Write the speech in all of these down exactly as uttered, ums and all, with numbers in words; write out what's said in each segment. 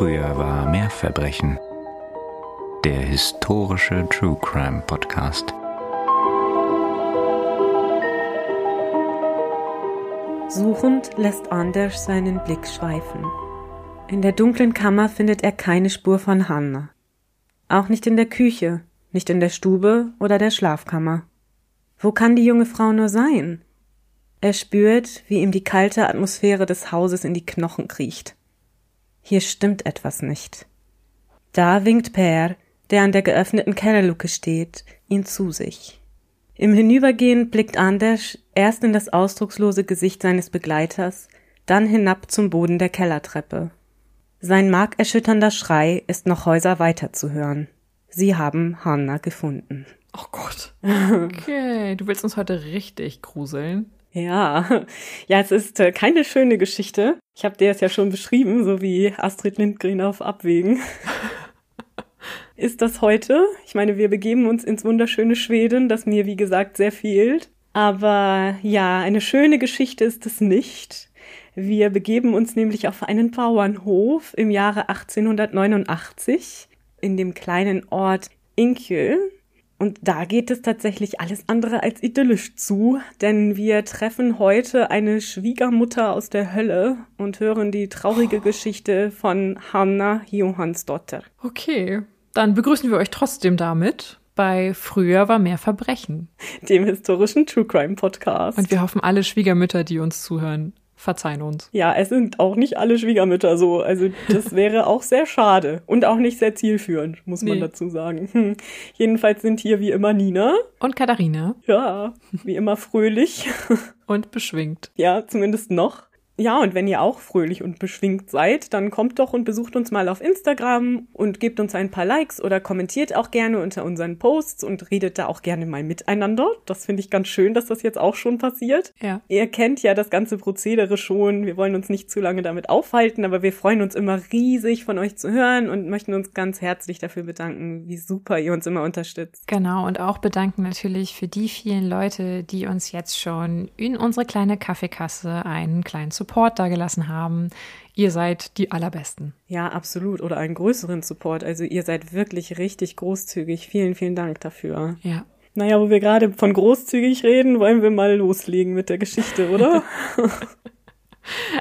Früher war mehr Verbrechen. Der historische True Crime Podcast. Suchend lässt Anders seinen Blick schweifen. In der dunklen Kammer findet er keine Spur von Hanna. Auch nicht in der Küche, nicht in der Stube oder der Schlafkammer. Wo kann die junge Frau nur sein? Er spürt, wie ihm die kalte Atmosphäre des Hauses in die Knochen kriecht. Hier stimmt etwas nicht. Da winkt Per, der an der geöffneten Kellerluke steht, ihn zu sich. Im Hinübergehen blickt Anders erst in das ausdruckslose Gesicht seines Begleiters, dann hinab zum Boden der Kellertreppe. Sein markerschütternder Schrei ist noch Häuser weiter zu hören. Sie haben Hanna gefunden. Oh Gott. Okay, du willst uns heute richtig gruseln. Ja, ja, es ist äh, keine schöne Geschichte. Ich habe dir es ja schon beschrieben, so wie Astrid Lindgren auf Abwägen. Ist das heute? Ich meine, wir begeben uns ins wunderschöne Schweden, das mir, wie gesagt, sehr fehlt. Aber ja, eine schöne Geschichte ist es nicht. Wir begeben uns nämlich auf einen Bauernhof im Jahre achtzehnhundertneunundachtzig in dem kleinen Ort Inkyö. Und da geht es tatsächlich alles andere als idyllisch zu, denn wir treffen heute eine Schwiegermutter aus der Hölle und hören die traurige oh. Geschichte von Hanna Johansdotter. Okay, dann begrüßen wir euch trotzdem damit bei Früher war mehr Verbrechen, dem historischen True Crime Podcast. Und wir hoffen, alle Schwiegermütter, die uns zuhören, verzeihen uns. Ja, es sind auch nicht alle Schwiegermütter so. Also das wäre auch sehr schade und auch nicht sehr zielführend, muss nee. man dazu sagen. Hm. Jedenfalls sind hier wie immer Nina. Und Katharina. Ja, wie immer fröhlich. Und beschwingt. Ja, zumindest noch. Ja, und wenn ihr auch fröhlich und beschwingt seid, dann kommt doch und besucht uns mal auf Instagram und gebt uns ein paar Likes oder kommentiert auch gerne unter unseren Posts und redet da auch gerne mal miteinander. Das finde ich ganz schön, dass das jetzt auch schon passiert. Ja. Ihr kennt ja das ganze Prozedere schon. Wir wollen uns nicht zu lange damit aufhalten, aber wir freuen uns immer riesig, von euch zu hören und möchten uns ganz herzlich dafür bedanken, wie super ihr uns immer unterstützt. Genau, und auch bedanken natürlich für die vielen Leute, die uns jetzt schon in unsere kleine Kaffeekasse einen kleinen Support Support dagelassen haben. Ihr seid die Allerbesten. Ja, absolut. Oder einen größeren Support. Also ihr seid wirklich richtig großzügig. Vielen, vielen Dank dafür. Ja. Naja, wo wir gerade von großzügig reden, wollen wir mal loslegen mit der Geschichte, oder?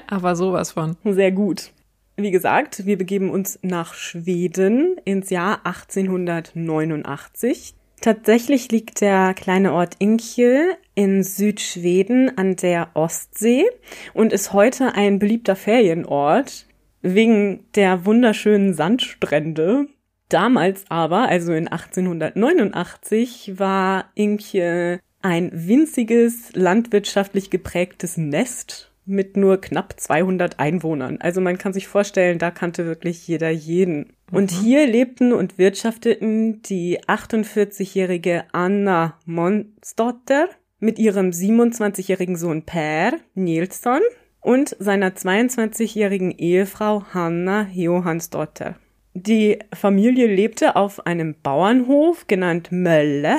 Aber sowas von. Sehr gut. Wie gesagt, wir begeben uns nach Schweden ins Jahr achtzehnhundertneunundachtzig. Tatsächlich liegt der kleine Ort Inkyö in Südschweden an der Ostsee und ist heute ein beliebter Ferienort wegen der wunderschönen Sandstrände. Damals aber, also in achtzehnhundertneunundachtzig, war Inkyö ein winziges, landwirtschaftlich geprägtes Nest mit nur knapp zweihundert Einwohnern. Also man kann sich vorstellen, da kannte wirklich jeder jeden. Und hier lebten und wirtschafteten die achtundvierzigjährige Anna Monsdotter mit ihrem siebenundzwanzigjährigen Sohn Per Nilsson und seiner zweiundzwanzigjährigen Ehefrau Hanna Johansdotter. Die Familie lebte auf einem Bauernhof genannt Mölle.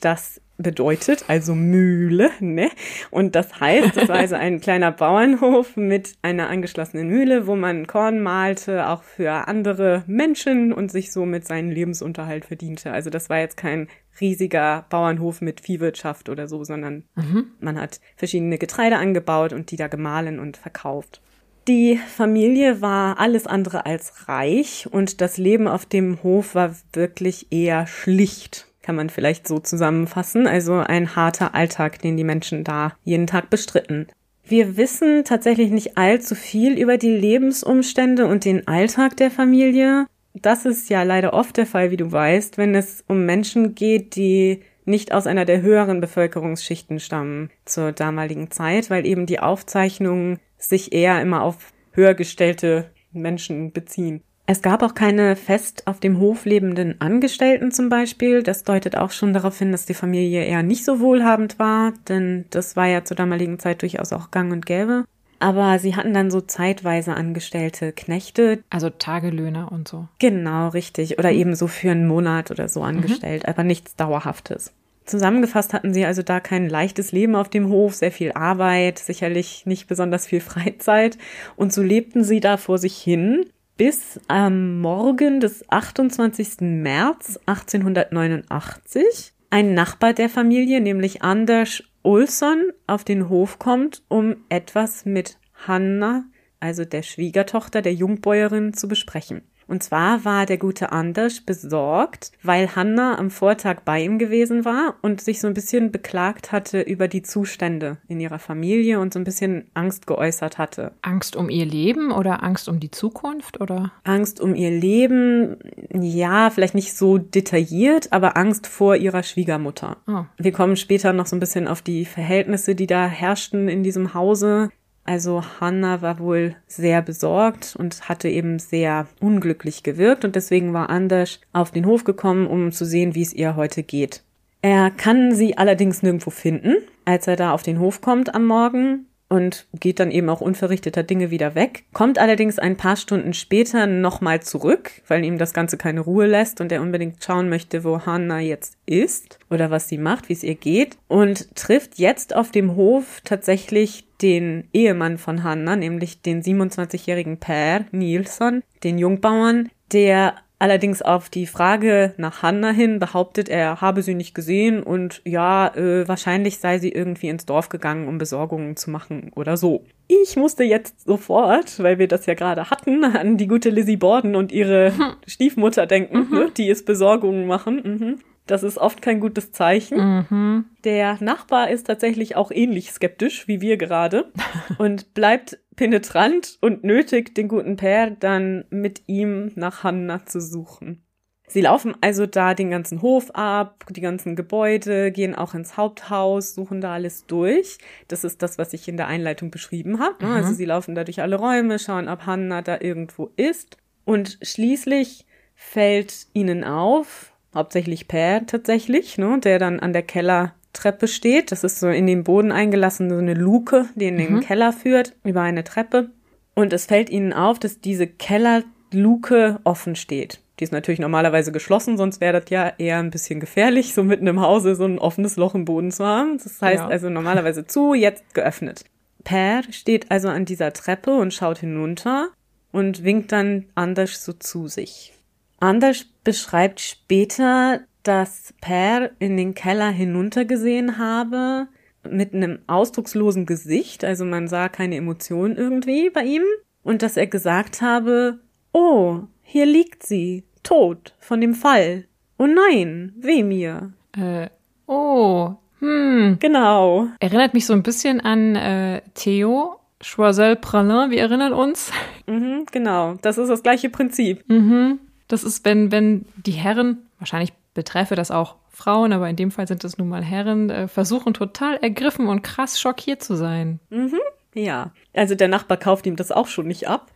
Das bedeutet also Mühle, ne? Und das heißt, es war also ein kleiner Bauernhof mit einer angeschlossenen Mühle, wo man Korn mahlte, auch für andere Menschen und sich somit seinen Lebensunterhalt verdiente. Also das war jetzt kein riesiger Bauernhof mit Viehwirtschaft oder so, sondern mhm. man hat verschiedene Getreide angebaut und die da gemahlen und verkauft. Die Familie war alles andere als reich und das Leben auf dem Hof war wirklich eher schlicht. Kann man vielleicht so zusammenfassen. Also ein harter Alltag, den die Menschen da jeden Tag bestritten. Wir wissen tatsächlich nicht allzu viel über die Lebensumstände und den Alltag der Familie. Das ist ja leider oft der Fall, wie du weißt, wenn es um Menschen geht, die nicht aus einer der höheren Bevölkerungsschichten stammen zur damaligen Zeit, weil eben die Aufzeichnungen sich eher immer auf höher gestellte Menschen beziehen. Es gab auch keine fest auf dem Hof lebenden Angestellten zum Beispiel. Das deutet auch schon darauf hin, dass die Familie eher nicht so wohlhabend war, denn das war ja zur damaligen Zeit durchaus auch gang und gäbe. Aber sie hatten dann so zeitweise angestellte Knechte. Also Tagelöhner und so. Genau, richtig. Oder eben so für einen Monat oder so angestellt, mhm. aber nichts Dauerhaftes. Zusammengefasst hatten sie also da kein leichtes Leben auf dem Hof, sehr viel Arbeit, sicherlich nicht besonders viel Freizeit. Und so lebten sie da vor sich hin. bis am Morgen des achtundzwanzigsten März achtzehnhundertneunundachtzig ein Nachbar der Familie, nämlich Anders Olsson, auf den Hof kommt, um etwas mit Hanna, also der Schwiegertochter der Jungbäuerin, zu besprechen. Und zwar war der gute Anders besorgt, weil Hanna am Vortag bei ihm gewesen war und sich so ein bisschen beklagt hatte über die Zustände in ihrer Familie und so ein bisschen Angst geäußert hatte. Angst um ihr Leben oder Angst um die Zukunft, oder? Angst um ihr Leben, ja, vielleicht nicht so detailliert, aber Angst vor ihrer Schwiegermutter. Oh. Wir kommen später noch so ein bisschen auf die Verhältnisse, die da herrschten in diesem Hause. Also Hanna war wohl sehr besorgt und hatte eben sehr unglücklich gewirkt und deswegen war Anders auf den Hof gekommen, um zu sehen, wie es ihr heute geht. Er kann sie allerdings nirgendwo finden, als er da auf den Hof kommt am Morgen und geht dann eben auch unverrichteter Dinge wieder weg, kommt allerdings ein paar Stunden später nochmal zurück, weil ihm das Ganze keine Ruhe lässt und er unbedingt schauen möchte, wo Hanna jetzt ist oder was sie macht, wie es ihr geht, und trifft jetzt auf dem Hof tatsächlich den Ehemann von Hanna, nämlich den siebenundzwanzigjährigen Per Nilsson, den Jungbauern, der allerdings auf die Frage nach Hanna hin behauptet, er habe sie nicht gesehen und ja, äh, wahrscheinlich sei sie irgendwie ins Dorf gegangen, um Besorgungen zu machen oder so. Ich musste jetzt sofort, weil wir das ja gerade hatten, an die gute Lizzie Borden und ihre hm. Stiefmutter denken, mhm. ne, die es Besorgungen machen. Mhm. Das ist oft kein gutes Zeichen. Mhm. Der Nachbar ist tatsächlich auch ähnlich skeptisch wie wir gerade und bleibt penetrant und nötigt den guten Per dann, mit ihm nach Hanna zu suchen. Sie laufen also da den ganzen Hof ab, die ganzen Gebäude, gehen auch ins Haupthaus, suchen da alles durch. Das ist das, was ich in der Einleitung beschrieben habe. Mhm. Also sie laufen da durch alle Räume, schauen, ob Hanna da irgendwo ist. Und schließlich fällt ihnen auf, hauptsächlich Per tatsächlich, ne, der dann an der Kellertreppe steht. Das ist so in den Boden eingelassen, so eine Luke, die in den mhm. Keller führt, über eine Treppe. Und es fällt ihnen auf, dass diese Kellerluke offen steht. Die ist natürlich normalerweise geschlossen, sonst wäre das ja eher ein bisschen gefährlich, so mitten im Hause so ein offenes Loch im Boden zu haben. Das heißt ja. also normalerweise zu, jetzt geöffnet. Per steht also an dieser Treppe und schaut hinunter und winkt dann Anders so zu sich. Anders beschreibt später, dass Per in den Keller hinuntergesehen habe, mit einem ausdruckslosen Gesicht, also man sah keine Emotion irgendwie bei ihm, und dass er gesagt habe, oh, hier liegt sie, tot, von dem Fall. Oh nein, weh mir. Äh, oh, hm. Genau. Erinnert mich so ein bisschen an äh, Theo Choiselle Pralin, wir erinnern uns. Mhm, genau, das ist das gleiche Prinzip. Mhm. Das ist, wenn, wenn die Herren, wahrscheinlich betreffe das auch Frauen, aber in dem Fall sind es nun mal Herren, äh, versuchen total ergriffen und krass schockiert zu sein. Mhm, ja. Also der Nachbar kauft ihm das auch schon nicht ab.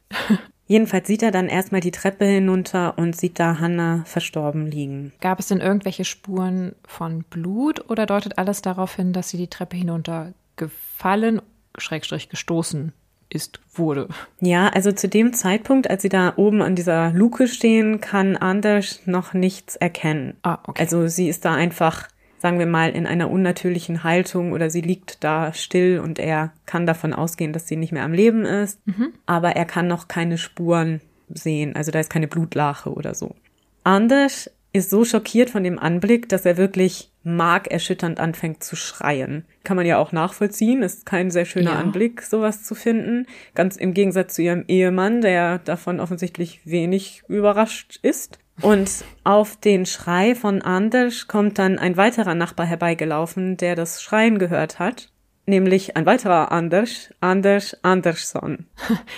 Jedenfalls sieht er dann erstmal die Treppe hinunter und sieht da Hanna verstorben liegen. Gab es denn irgendwelche Spuren von Blut oder deutet alles darauf hin, dass sie die Treppe hinunter gefallen, Schrägstrich gestoßen ist, wurde? Ja, also zu dem Zeitpunkt, als sie da oben an dieser Luke stehen, kann Anders noch nichts erkennen. Ah, okay. Also sie ist da einfach, sagen wir mal, in einer unnatürlichen Haltung oder sie liegt da still und er kann davon ausgehen, dass sie nicht mehr am Leben ist, mhm. aber er kann noch keine Spuren sehen, also da ist keine Blutlache oder so. Anders ist so schockiert von dem Anblick, dass er wirklich markerschütternd anfängt zu schreien. Kann man ja auch nachvollziehen, ist kein sehr schöner ja. Anblick, sowas zu finden. Ganz im Gegensatz zu ihrem Ehemann, der davon offensichtlich wenig überrascht ist. Und auf den Schrei von Anders kommt dann ein weiterer Nachbar herbeigelaufen, der das Schreien gehört hat. Nämlich ein weiterer Anders, Anders Andersson.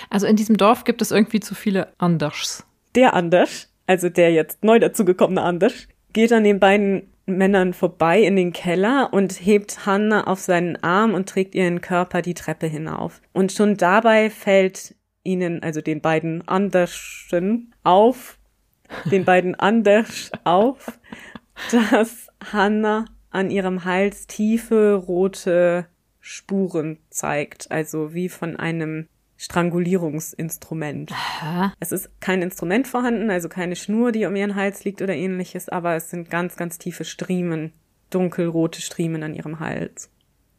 Also in diesem Dorf gibt es irgendwie zu viele Anders. Der Anders, also der jetzt neu dazugekommene Anders, geht an den beiden Männern vorbei in den Keller und hebt Hanna auf seinen Arm und trägt ihren Körper die Treppe hinauf. Und schon dabei fällt ihnen, also den beiden Anderschen auf, den beiden Anders auf, dass Hanna an ihrem Hals tiefe rote Spuren zeigt, also wie von einem Strangulierungsinstrument. Aha. Es ist kein Instrument vorhanden, also keine Schnur, die um ihren Hals liegt oder ähnliches, aber es sind ganz, ganz tiefe Striemen, dunkelrote Striemen an ihrem Hals.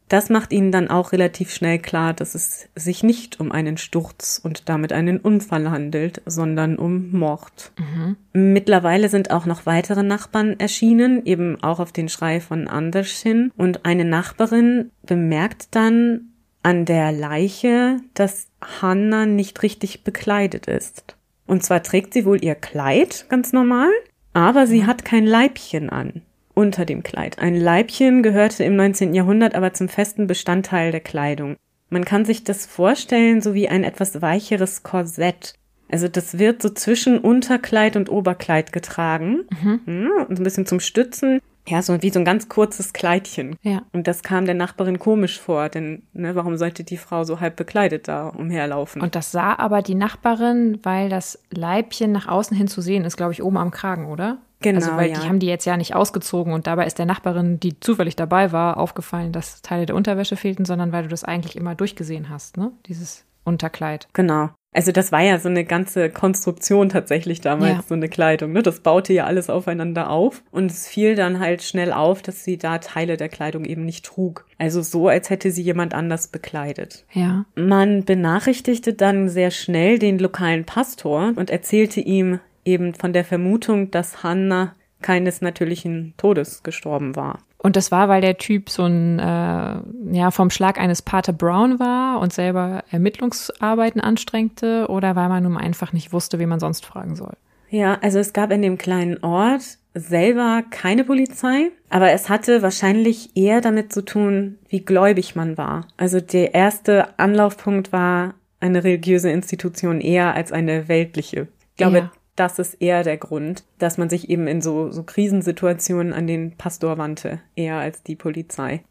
Das macht ihnen dann auch relativ schnell klar, dass es sich nicht um einen Sturz und damit einen Unfall handelt, sondern um Mord. Mhm. Mittlerweile sind auch noch weitere Nachbarn erschienen, eben auch auf den Schrei von Andersson. Und eine Nachbarin bemerkt dann an der Leiche, dass Hanna nicht richtig bekleidet ist. Und zwar trägt sie wohl ihr Kleid, ganz normal, aber sie hat kein Leibchen an. Unter dem Kleid. Ein Leibchen gehörte im neunzehnten Jahrhundert aber zum festen Bestandteil der Kleidung. Man kann sich das vorstellen, so wie ein etwas weicheres Korsett. Also das wird so zwischen Unterkleid und Oberkleid getragen. Mhm. Ja, und so ein bisschen zum Stützen. Ja, so wie so ein ganz kurzes Kleidchen. Ja. Und das kam der Nachbarin komisch vor, denn ne, warum sollte die Frau so halb bekleidet da umherlaufen? Und das sah aber die Nachbarin, weil das Leibchen nach außen hin zu sehen ist, glaube ich, oben am Kragen, oder? Genau, also weil ja. Die haben die jetzt ja nicht ausgezogen und dabei ist der Nachbarin, die zufällig dabei war, aufgefallen, dass Teile der Unterwäsche fehlten, sondern weil du das eigentlich immer durchgesehen hast, ne? Dieses Unterkleid. Genau. Also das war ja so eine ganze Konstruktion tatsächlich damals, ja. So eine Kleidung. Ne? Das baute ja alles aufeinander auf und es fiel dann halt schnell auf, dass sie da Teile der Kleidung eben nicht trug. Also so, als hätte sie jemand anders bekleidet. Ja. Man benachrichtigte dann sehr schnell den lokalen Pastor und erzählte ihm eben von der Vermutung, dass Hanna keines natürlichen Todes gestorben war. Und das war, weil der Typ so ein, äh, ja, vom Schlag eines Pater Brown war und selber Ermittlungsarbeiten anstrengte oder weil man nun einfach nicht wusste, wie man sonst fragen soll? Ja, also es gab in dem kleinen Ort selber keine Polizei, aber es hatte wahrscheinlich eher damit zu tun, wie gläubig man war. Also der erste Anlaufpunkt war eine religiöse Institution eher als eine weltliche. Ich glaube, ja. Das ist eher der Grund, dass man sich eben in so, so Krisensituationen an den Pastor wandte, eher als die Polizei.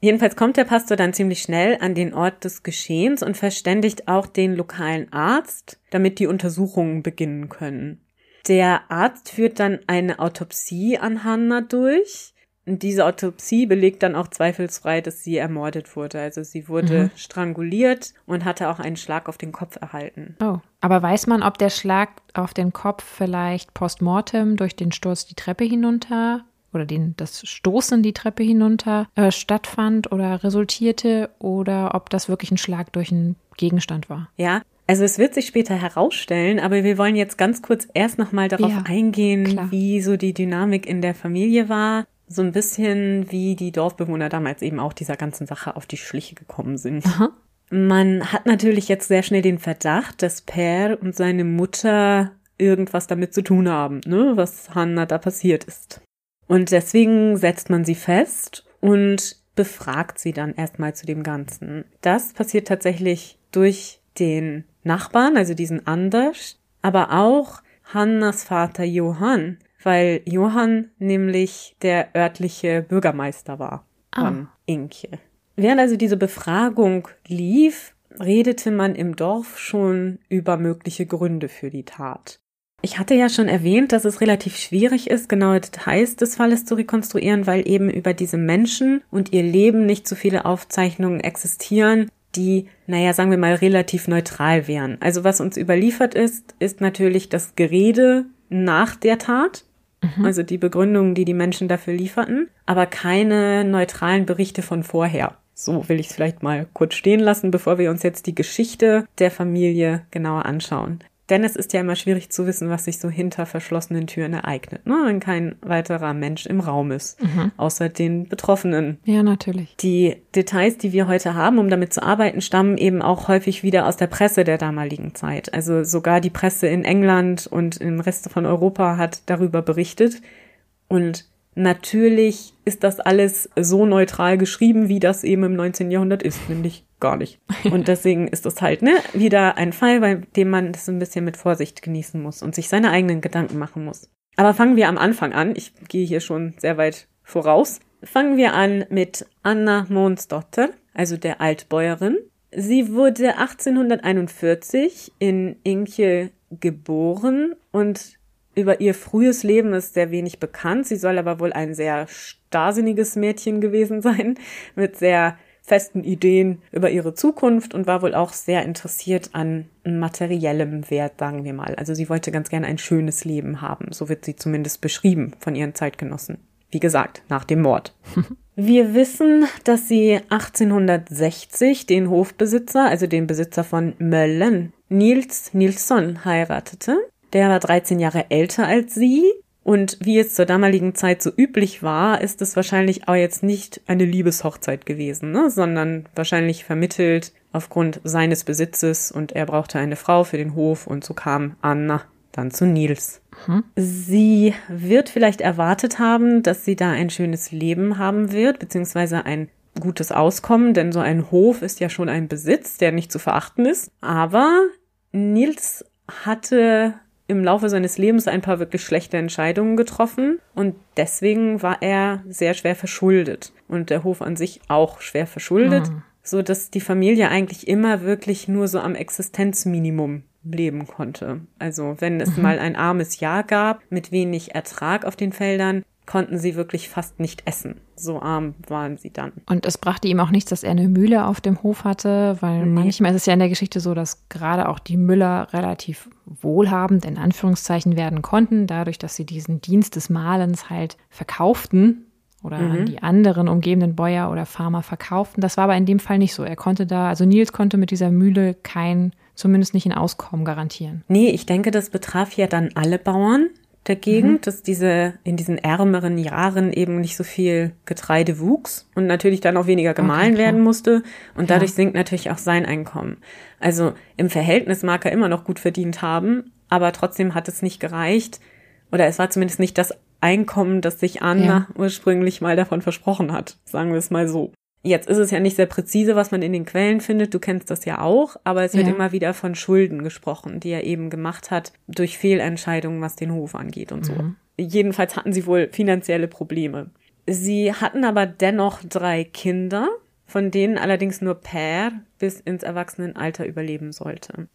Jedenfalls kommt der Pastor dann ziemlich schnell an den Ort des Geschehens und verständigt auch den lokalen Arzt, damit die Untersuchungen beginnen können. Der Arzt führt dann eine Autopsie an Hanna durch. Und diese Autopsie belegt dann auch zweifelsfrei, dass sie ermordet wurde. Also sie wurde mhm. stranguliert und hatte auch einen Schlag auf den Kopf erhalten. Oh. Aber weiß man, ob der Schlag auf den Kopf vielleicht postmortem durch den Sturz die Treppe hinunter oder den, das Stoßen die Treppe hinunter äh, stattfand oder resultierte oder ob das wirklich ein Schlag durch einen Gegenstand war? Ja, also es wird sich später herausstellen, aber wir wollen jetzt ganz kurz erst nochmal darauf ja, eingehen, klar. Wie so die Dynamik in der Familie war. So ein bisschen wie die Dorfbewohner damals eben auch dieser ganzen Sache auf die Schliche gekommen sind. Aha. Man hat natürlich jetzt sehr schnell den Verdacht, dass Per und seine Mutter irgendwas damit zu tun haben, ne, was Hanna da passiert ist. Und deswegen setzt man sie fest und befragt sie dann erstmal zu dem Ganzen. Das passiert tatsächlich durch den Nachbarn, also diesen Anders, aber auch Hannas Vater Johann, weil Johann nämlich der örtliche Bürgermeister war von ah. Inkyö. Während also diese Befragung lief, redete man im Dorf schon über mögliche Gründe für die Tat. Ich hatte ja schon erwähnt, dass es relativ schwierig ist, genaue Details des Falles zu rekonstruieren, weil eben über diese Menschen und ihr Leben nicht so viele Aufzeichnungen existieren, die, naja, sagen wir mal, relativ neutral wären. Also was uns überliefert ist, ist natürlich das Gerede nach der Tat. Also die Begründungen, die die Menschen dafür lieferten, aber keine neutralen Berichte von vorher. So will ich es vielleicht mal kurz stehen lassen, bevor wir uns jetzt die Geschichte der Familie genauer anschauen. Denn es ist ja immer schwierig zu wissen, was sich so hinter verschlossenen Türen ereignet, ne? Wenn kein weiterer Mensch im Raum ist, mhm. außer den Betroffenen. Ja, natürlich. Die Details, die wir heute haben, um damit zu arbeiten, stammen eben auch häufig wieder aus der Presse der damaligen Zeit. Also sogar die Presse in England und im Rest von Europa hat darüber berichtet. Und natürlich ist das alles so neutral geschrieben, wie das eben im neunzehnten Jahrhundert ist, nämlich gar nicht. Und deswegen ist das halt, ne, wieder ein Fall, bei dem man das ein bisschen mit Vorsicht genießen muss und sich seine eigenen Gedanken machen muss. Aber fangen wir am Anfang an. Ich gehe hier schon sehr weit voraus. Fangen wir an mit Anna Monsdotter, also der Altbäuerin. Sie wurde achtzehnhunderteinundvierzig in Inkyö geboren und über ihr frühes Leben ist sehr wenig bekannt. Sie soll aber wohl ein sehr starrsinniges Mädchen gewesen sein mit sehr festen Ideen über ihre Zukunft und war wohl auch sehr interessiert an materiellem Wert, sagen wir mal. Also sie wollte ganz gerne ein schönes Leben haben. So wird sie zumindest beschrieben von ihren Zeitgenossen. Wie gesagt, nach dem Mord. Wir wissen, dass sie achtzehnhundertsechzig den Hofbesitzer, also den Besitzer von Mölle, Nils Nilsson, heiratete. Der war dreizehn Jahre älter als sie. Und wie es zur damaligen Zeit so üblich war, ist es wahrscheinlich auch jetzt nicht eine Liebeshochzeit gewesen, ne? Sondern wahrscheinlich vermittelt aufgrund seines Besitzes, und er brauchte eine Frau für den Hof, und so kam Anna dann zu Nils. Mhm. Sie wird vielleicht erwartet haben, dass sie da ein schönes Leben haben wird, beziehungsweise ein gutes Auskommen, denn so ein Hof ist ja schon ein Besitz, der nicht zu verachten ist. Aber Nils hatte im Laufe seines Lebens ein paar wirklich schlechte Entscheidungen getroffen, und deswegen war er sehr schwer verschuldet und der Hof an sich auch schwer verschuldet, mhm. sodass die Familie eigentlich immer wirklich nur so am Existenzminimum leben konnte. Also wenn es mhm. mal ein armes Jahr gab mit wenig Ertrag auf den Feldern, konnten sie wirklich fast nicht essen. So arm waren sie dann. Und es brachte ihm auch nichts, dass er eine Mühle auf dem Hof hatte, weil nee. manchmal ist es ja in der Geschichte so, dass gerade auch die Müller relativ wohlhabend in Anführungszeichen werden konnten, dadurch, dass sie diesen Dienst des Mahlens halt verkauften oder mhm. an die anderen umgebenden Bäuer oder Farmer verkauften. Das war aber in dem Fall nicht so. Er konnte da, also Nils konnte mit dieser Mühle kein, zumindest nicht ein Auskommen garantieren. Nee, ich denke, das betraf ja dann alle Bauern der Gegend, mhm. dass diese in diesen ärmeren Jahren eben nicht so viel Getreide wuchs und natürlich dann auch weniger gemahlen okay, werden musste. Und dadurch ja. sinkt natürlich auch sein Einkommen. Also im Verhältnis mag er immer noch gut verdient haben, aber trotzdem hat es nicht gereicht. Oder es war zumindest nicht das Einkommen, das sich Anna ja. ursprünglich mal davon versprochen hat. Sagen wir es mal so. Jetzt ist es ja nicht sehr präzise, was man in den Quellen findet, du kennst das ja auch, aber es wird ja. immer wieder von Schulden gesprochen, die er eben gemacht hat durch Fehlentscheidungen, was den Hof angeht und mhm. so. Jedenfalls hatten sie wohl finanzielle Probleme. Sie hatten aber dennoch drei Kinder, von denen allerdings nur Per bis ins Erwachsenenalter überleben sollte.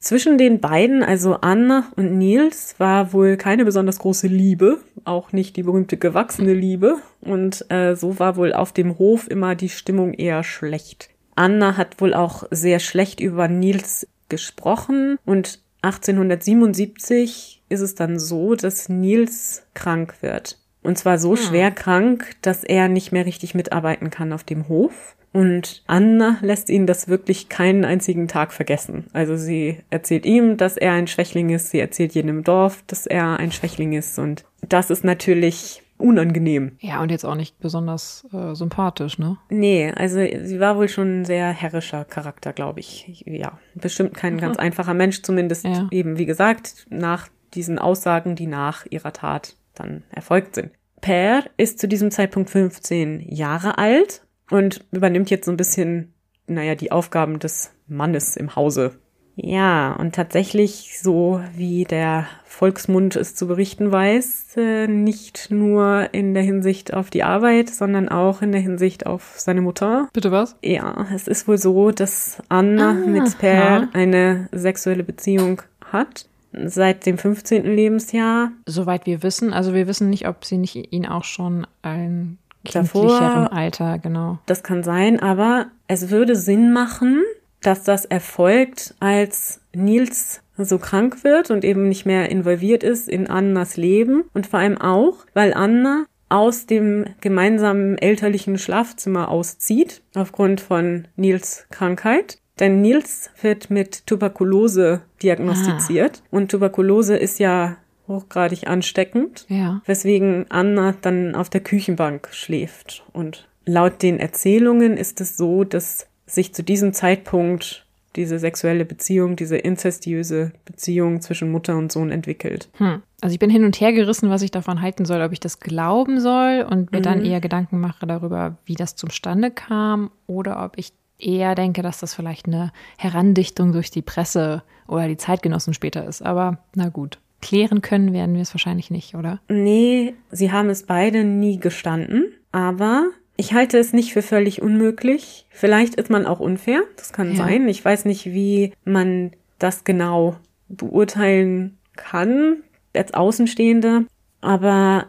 Zwischen den beiden, also Anna und Nils, war wohl keine besonders große Liebe, auch nicht die berühmte gewachsene Liebe. Und äh, so war wohl auf dem Hof immer die Stimmung eher schlecht. Anna hat wohl auch sehr schlecht über Nils gesprochen. Und achtzehnhundertsiebenundsiebzig ist es dann so, dass Nils krank wird. Und zwar so ja. schwer krank, dass er nicht mehr richtig mitarbeiten kann auf dem Hof. Und Anna lässt ihn das wirklich keinen einzigen Tag vergessen. Also sie erzählt ihm, dass er ein Schwächling ist. Sie erzählt jedem Dorf, dass er ein Schwächling ist. Und das ist natürlich unangenehm. Ja, und jetzt auch nicht besonders äh, sympathisch, ne? Nee, also sie war wohl schon ein sehr herrischer Charakter, glaube ich. Ja, bestimmt kein mhm. ganz einfacher Mensch. Zumindest ja. eben, wie gesagt, nach diesen Aussagen, die nach ihrer Tat dann erfolgt sind. Per ist zu diesem Zeitpunkt fünfzehn Jahre alt und übernimmt jetzt so ein bisschen, naja, die Aufgaben des Mannes im Hause. Ja, und tatsächlich, so wie der Volksmund es zu berichten weiß, nicht nur in der Hinsicht auf die Arbeit, sondern auch in der Hinsicht auf seine Mutter. Bitte was? Ja, es ist wohl so, dass Anna ah, mit Per ja. eine sexuelle Beziehung hat. Seit dem fünfzehnten Lebensjahr. Soweit wir wissen. Also wir wissen nicht, ob sie nicht ihn auch schon ein davor, Alter, genau. Das kann sein, aber es würde Sinn machen, dass das erfolgt, als Nils so krank wird und eben nicht mehr involviert ist in Annas Leben, und vor allem auch, weil Anna aus dem gemeinsamen elterlichen Schlafzimmer auszieht, aufgrund von Nils Krankheit. Denn Nils wird mit Tuberkulose diagnostiziert ah. und Tuberkulose ist ja hochgradig ansteckend, ja. weswegen Anna dann auf der Küchenbank schläft. Und laut den Erzählungen ist es so, dass sich zu diesem Zeitpunkt diese sexuelle Beziehung, diese inzestiöse Beziehung zwischen Mutter und Sohn entwickelt. Hm. Also ich bin hin und her gerissen, was ich davon halten soll, ob ich das glauben soll und mir mhm. dann eher Gedanken mache darüber, wie das zustande kam, oder ob ich eher denke, dass das vielleicht eine Herandichtung durch die Presse oder die Zeitgenossen später ist. Aber na gut, klären können werden wir es wahrscheinlich nicht, oder? Nee, sie haben es beide nie gestanden. Aber ich halte es nicht für völlig unmöglich. Vielleicht ist man auch unfair, das kann ja. sein. Ich weiß nicht, wie man das genau beurteilen kann als Außenstehende. Aber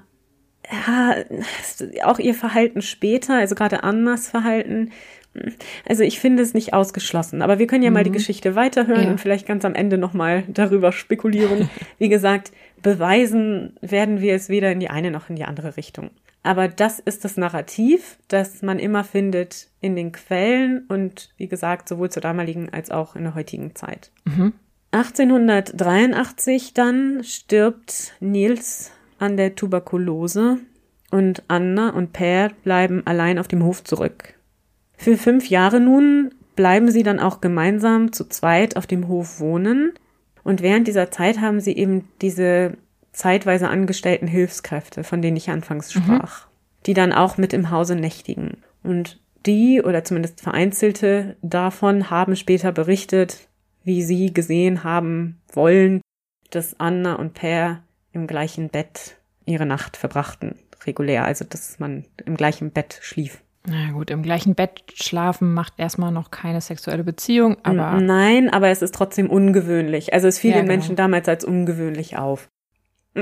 ja, auch ihr Verhalten später, also gerade Annas Verhalten, also ich finde es nicht ausgeschlossen, aber wir können ja mhm. mal die Geschichte weiterhören ja. und vielleicht ganz am Ende nochmal darüber spekulieren. Wie gesagt, beweisen werden wir es weder in die eine noch in die andere Richtung. Aber das ist das Narrativ, das man immer findet in den Quellen und wie gesagt, sowohl zur damaligen als auch in der heutigen Zeit. Mhm. achtzehnhundertdreiundachtzig dann stirbt Nils an der Tuberkulose und Anna und Per bleiben allein auf dem Hof zurück. Für fünf Jahre nun bleiben sie dann auch gemeinsam zu zweit auf dem Hof wohnen und während dieser Zeit haben sie eben diese zeitweise angestellten Hilfskräfte, von denen ich anfangs sprach, mhm. die dann auch mit im Hause nächtigen. Und die, oder zumindest vereinzelte davon, haben später berichtet, wie sie gesehen haben wollen, dass Anna und Per im gleichen Bett ihre Nacht verbrachten, regulär, also dass man im gleichen Bett schlief. Na gut, im gleichen Bett schlafen macht erstmal noch keine sexuelle Beziehung, aber... Nein, aber es ist trotzdem ungewöhnlich. Also es fiel ja, den genau. Menschen damals als ungewöhnlich auf.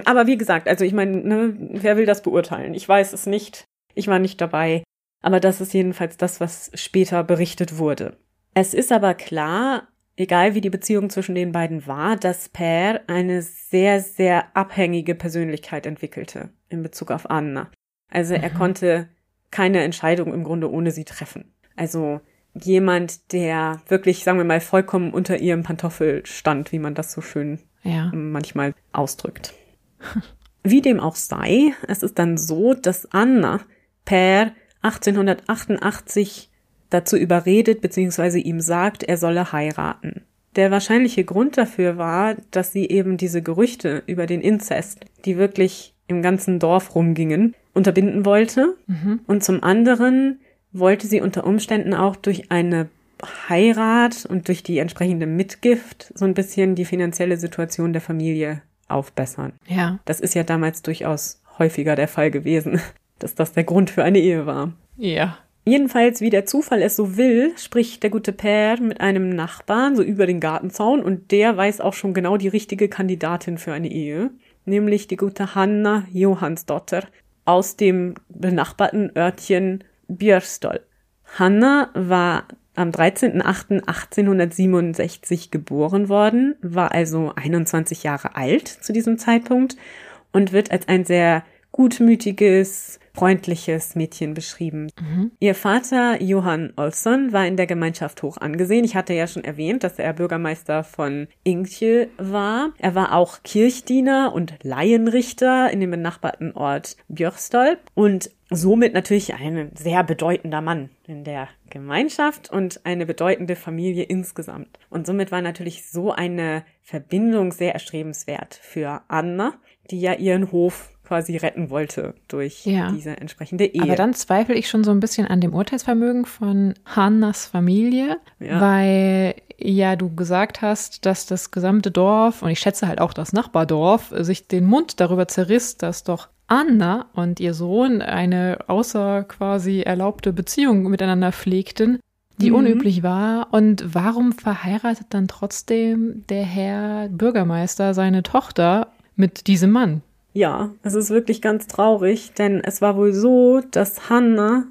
Aber wie gesagt, also ich meine, ne, wer will das beurteilen? Ich weiß es nicht, ich war nicht dabei. Aber das ist jedenfalls das, was später berichtet wurde. Es ist aber klar, egal wie die Beziehung zwischen den beiden war, dass Per eine sehr, sehr abhängige Persönlichkeit entwickelte in Bezug auf Anna. Also er mhm. konnte keine Entscheidung im Grunde ohne sie treffen. Also jemand, der wirklich, sagen wir mal, vollkommen unter ihrem Pantoffel stand, wie man das so schön ja. manchmal ausdrückt. Wie dem auch sei, es ist dann so, dass Anna Per achtzehnhundertachtundachtzig dazu überredet bzw. ihm sagt, er solle heiraten. Der wahrscheinliche Grund dafür war, dass sie eben diese Gerüchte über den Inzest, die wirklich im ganzen Dorf rumgingen, unterbinden wollte. Mhm. Und zum anderen wollte sie unter Umständen auch durch eine Heirat und durch die entsprechende Mitgift so ein bisschen die finanzielle Situation der Familie aufbessern. Ja. Das ist ja damals durchaus häufiger der Fall gewesen, dass das der Grund für eine Ehe war. Ja. Jedenfalls, wie der Zufall es so will, spricht der gute Per mit einem Nachbarn so über den Gartenzaun und der weiß auch schon genau die richtige Kandidatin für eine Ehe, nämlich die gute Hanna Johansdotter aus dem benachbarten Örtchen Björstorp. Hanna war am dreizehnten achten achtzehnhundertsiebenundsechzig geboren worden, war also einundzwanzig Jahre alt zu diesem Zeitpunkt und wird als ein sehr gutmütiges, freundliches Mädchen beschrieben. Mhm. Ihr Vater Johan Olsson war in der Gemeinschaft hoch angesehen. Ich hatte ja schon erwähnt, dass er Bürgermeister von Inkyö war. Er war auch Kirchdiener und Laienrichter in dem benachbarten Ort Björstorp und somit natürlich ein sehr bedeutender Mann in der Gemeinschaft und eine bedeutende Familie insgesamt. Und somit war natürlich so eine Verbindung sehr erstrebenswert für Anna, die ja ihren Hof quasi retten wollte durch ja. diese entsprechende Ehe. Aber dann zweifle ich schon so ein bisschen an dem Urteilsvermögen von Hannas Familie, ja. weil ja du gesagt hast, dass das gesamte Dorf, und ich schätze halt auch das Nachbardorf, sich den Mund darüber zerriss, dass doch Anna und ihr Sohn eine außer quasi erlaubte Beziehung miteinander pflegten, die mhm. unüblich war. Und warum verheiratet dann trotzdem der Herr Bürgermeister seine Tochter mit diesem Mann? Ja, es ist wirklich ganz traurig, denn es war wohl so, dass Hanna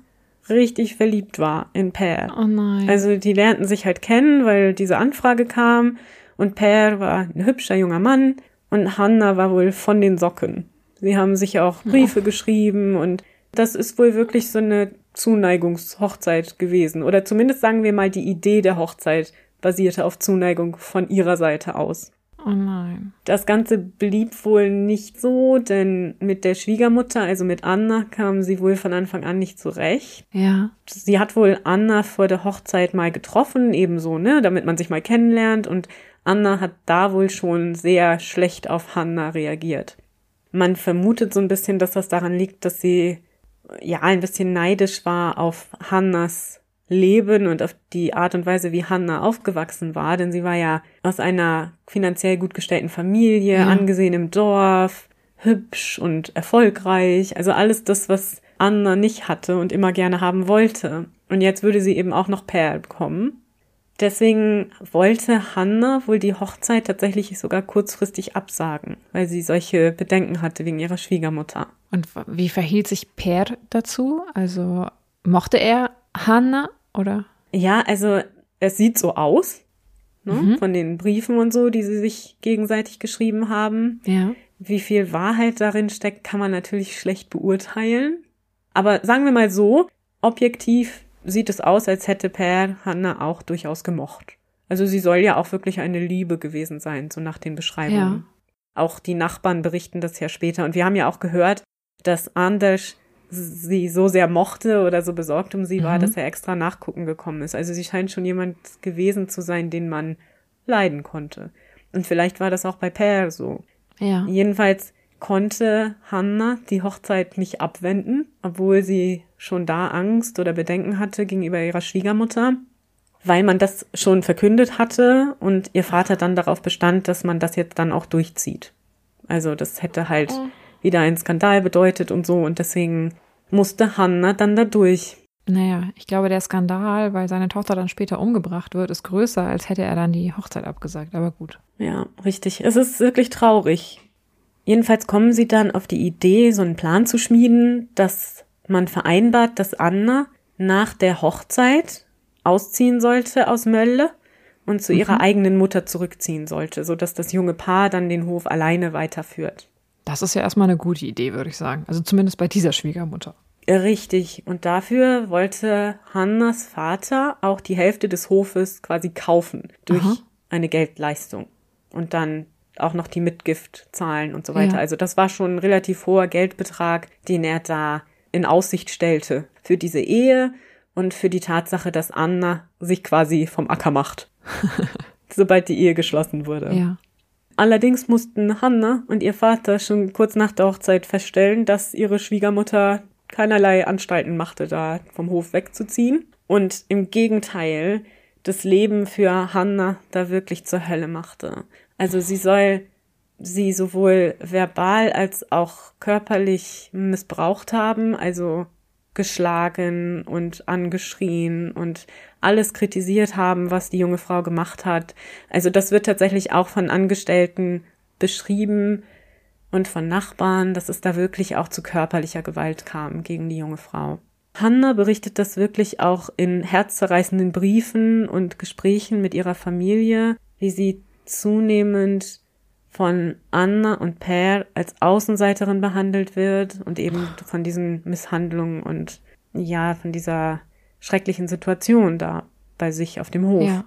richtig verliebt war in Per. Oh nein. Also die lernten sich halt kennen, weil diese Anfrage kam und Per war ein hübscher junger Mann und Hanna war wohl von den Socken. Sie haben sich auch Briefe ja. geschrieben und das ist wohl wirklich so eine Zuneigungshochzeit gewesen. Oder zumindest sagen wir mal, die Idee der Hochzeit basierte auf Zuneigung von ihrer Seite aus. Oh nein. Das Ganze blieb wohl nicht so, denn mit der Schwiegermutter, also mit Anna, kamen sie wohl von Anfang an nicht zurecht. Ja. Sie hat wohl Anna vor der Hochzeit mal getroffen, ebenso, ne, damit man sich mal kennenlernt und Anna hat da wohl schon sehr schlecht auf Hanna reagiert. Man vermutet so ein bisschen, dass das daran liegt, dass sie ja ein bisschen neidisch war auf Hannas Leben und auf die Art und Weise, wie Hanna aufgewachsen war, denn sie war ja aus einer finanziell gut gestellten Familie, ja. angesehen im Dorf, hübsch und erfolgreich, also alles das, was Anna nicht hatte und immer gerne haben wollte. Und jetzt würde sie eben auch noch Per bekommen. Deswegen wollte Hanna wohl die Hochzeit tatsächlich sogar kurzfristig absagen, weil sie solche Bedenken hatte wegen ihrer Schwiegermutter. Und wie verhielt sich Per dazu? Also mochte er Hanna, oder? Ja, also es sieht so aus, ne? Mhm. Von den Briefen und so, die sie sich gegenseitig geschrieben haben. Ja. Wie viel Wahrheit darin steckt, kann man natürlich schlecht beurteilen. Aber sagen wir mal so, objektiv sieht es aus, als hätte Per Hanna auch durchaus gemocht. Also sie soll ja auch wirklich eine Liebe gewesen sein, so nach den Beschreibungen. Ja. Auch die Nachbarn berichten das ja später. Und wir haben ja auch gehört, dass Anders sie so sehr mochte oder so besorgt um sie mhm. war, dass er extra nachgucken gekommen ist. Also sie scheint schon jemand gewesen zu sein, den man leiden konnte. Und vielleicht war das auch bei Per so. Ja. Jedenfalls konnte Hanna die Hochzeit nicht abwenden, obwohl sie schon da Angst oder Bedenken hatte gegenüber ihrer Schwiegermutter, weil man das schon verkündet hatte und ihr Vater dann darauf bestand, dass man das jetzt dann auch durchzieht. Also das hätte halt wieder einen Skandal bedeutet und so, und deswegen musste Hanna dann da durch. Naja, ich glaube, der Skandal, weil seine Tochter dann später umgebracht wird, ist größer, als hätte er dann die Hochzeit abgesagt, aber gut. Ja, richtig. Es ist wirklich traurig. Jedenfalls kommen sie dann auf die Idee, so einen Plan zu schmieden, dass man vereinbart, dass Anna nach der Hochzeit ausziehen sollte aus Mölle und zu ihrer mhm. eigenen Mutter zurückziehen sollte, sodass das junge Paar dann den Hof alleine weiterführt. Das ist ja erstmal eine gute Idee, würde ich sagen. Also zumindest bei dieser Schwiegermutter. Richtig. Und dafür wollte Hannas Vater auch die Hälfte des Hofes quasi kaufen durch Aha. eine Geldleistung. Und dann auch noch die Mitgift zahlen und so weiter. Ja. Also das war schon ein relativ hoher Geldbetrag, den er da in Aussicht stellte für diese Ehe. Und für die Tatsache, dass Anna sich quasi vom Acker macht, sobald die Ehe geschlossen wurde. Ja. Allerdings mussten Hanna und ihr Vater schon kurz nach der Hochzeit feststellen, dass ihre Schwiegermutter keinerlei Anstalten machte, da vom Hof wegzuziehen. Und im Gegenteil, das Leben für Hanna da wirklich zur Hölle machte. Also sie soll sie sowohl verbal als auch körperlich missbraucht haben, also geschlagen und angeschrien und alles kritisiert haben, was die junge Frau gemacht hat. Also das wird tatsächlich auch von Angestellten beschrieben und von Nachbarn, dass es da wirklich auch zu körperlicher Gewalt kam gegen die junge Frau. Hanna berichtet das wirklich auch in herzzerreißenden Briefen und Gesprächen mit ihrer Familie, wie sie zunehmend von Anna und Per als Außenseiterin behandelt wird und eben von diesen Misshandlungen und ja, von dieser schrecklichen Situation da bei sich auf dem Hof. Ja.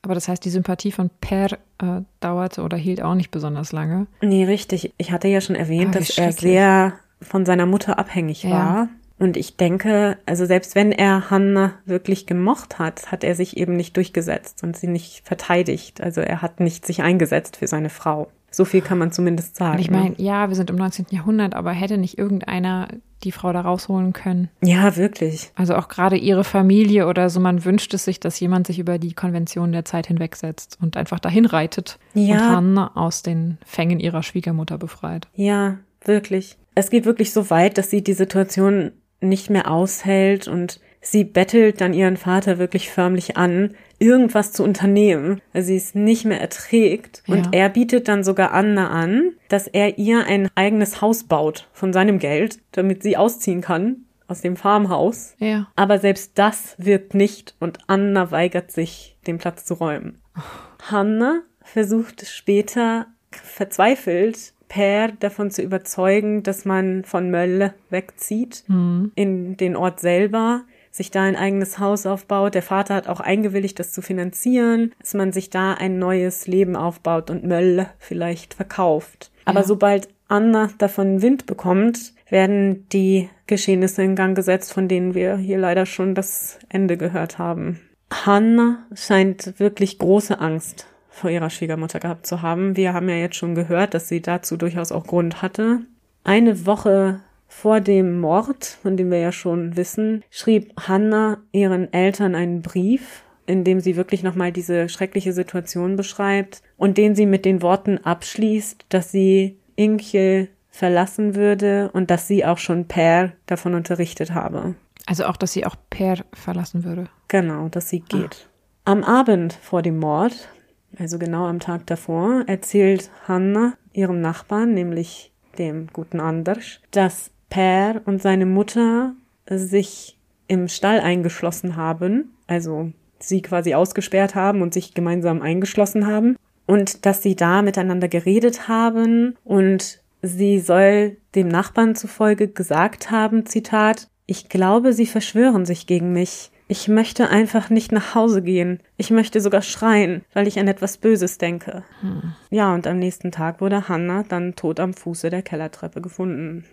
Aber das heißt, die Sympathie von Per äh, dauerte oder hielt auch nicht besonders lange? Nee, richtig. Ich hatte ja schon erwähnt, dass er sehr von seiner Mutter abhängig ja. war. Und ich denke, also selbst wenn er Hanna wirklich gemocht hat, hat er sich eben nicht durchgesetzt und sie nicht verteidigt. Also er hat nicht sich eingesetzt für seine Frau. So viel kann man zumindest sagen. Und ich meine, ja, wir sind im neunzehnten Jahrhundert, aber hätte nicht irgendeiner die Frau da rausholen können? Ja, wirklich. Also auch gerade ihre Familie oder so, man wünscht es sich, dass jemand sich über die Konventionen der Zeit hinwegsetzt und einfach dahin reitet ja. und Hanna aus den Fängen ihrer Schwiegermutter befreit. Ja, wirklich. Es geht wirklich so weit, dass sie die Situation nicht mehr aushält und sie bettelt dann ihren Vater wirklich förmlich an, irgendwas zu unternehmen, weil sie es nicht mehr erträgt. Ja. Und er bietet dann sogar Anna an, dass er ihr ein eigenes Haus baut von seinem Geld, damit sie ausziehen kann aus dem Farmhaus. Ja. Aber selbst das wirkt nicht und Anna weigert sich, den Platz zu räumen. Oh. Hanna versucht später verzweifelt, Per davon zu überzeugen, dass man von Mölle wegzieht, mhm. in den Ort selber, sich da ein eigenes Haus aufbaut. Der Vater hat auch eingewilligt, das zu finanzieren, dass man sich da ein neues Leben aufbaut und Mölle vielleicht verkauft. Ja. Aber sobald Anna davon Wind bekommt, werden die Geschehnisse in Gang gesetzt, von denen wir hier leider schon das Ende gehört haben. Hanna scheint wirklich große Angst vor ihrer Schwiegermutter gehabt zu haben. Wir haben ja jetzt schon gehört, dass sie dazu durchaus auch Grund hatte. Eine Woche vor dem Mord, von dem wir ja schon wissen, schrieb Hanna ihren Eltern einen Brief, in dem sie wirklich nochmal diese schreckliche Situation beschreibt und den sie mit den Worten abschließt, dass sie Inkyö verlassen würde und dass sie auch schon Per davon unterrichtet habe. Also auch, dass sie auch Per verlassen würde? Genau, dass sie geht. Ah. Am Abend vor dem Mord, also genau am Tag davor, erzählt Hanna ihrem Nachbarn, nämlich dem guten Anders, dass Per und seine Mutter sich im Stall eingeschlossen haben, also sie quasi ausgesperrt haben und sich gemeinsam eingeschlossen haben und dass sie da miteinander geredet haben und sie soll dem Nachbarn zufolge gesagt haben, Zitat, Ich glaube, sie verschwören sich gegen mich. Ich möchte einfach nicht nach Hause gehen. Ich möchte sogar schreien, weil ich an etwas Böses denke. Hm. Ja, und am nächsten Tag wurde Hanna dann tot am Fuße der Kellertreppe gefunden.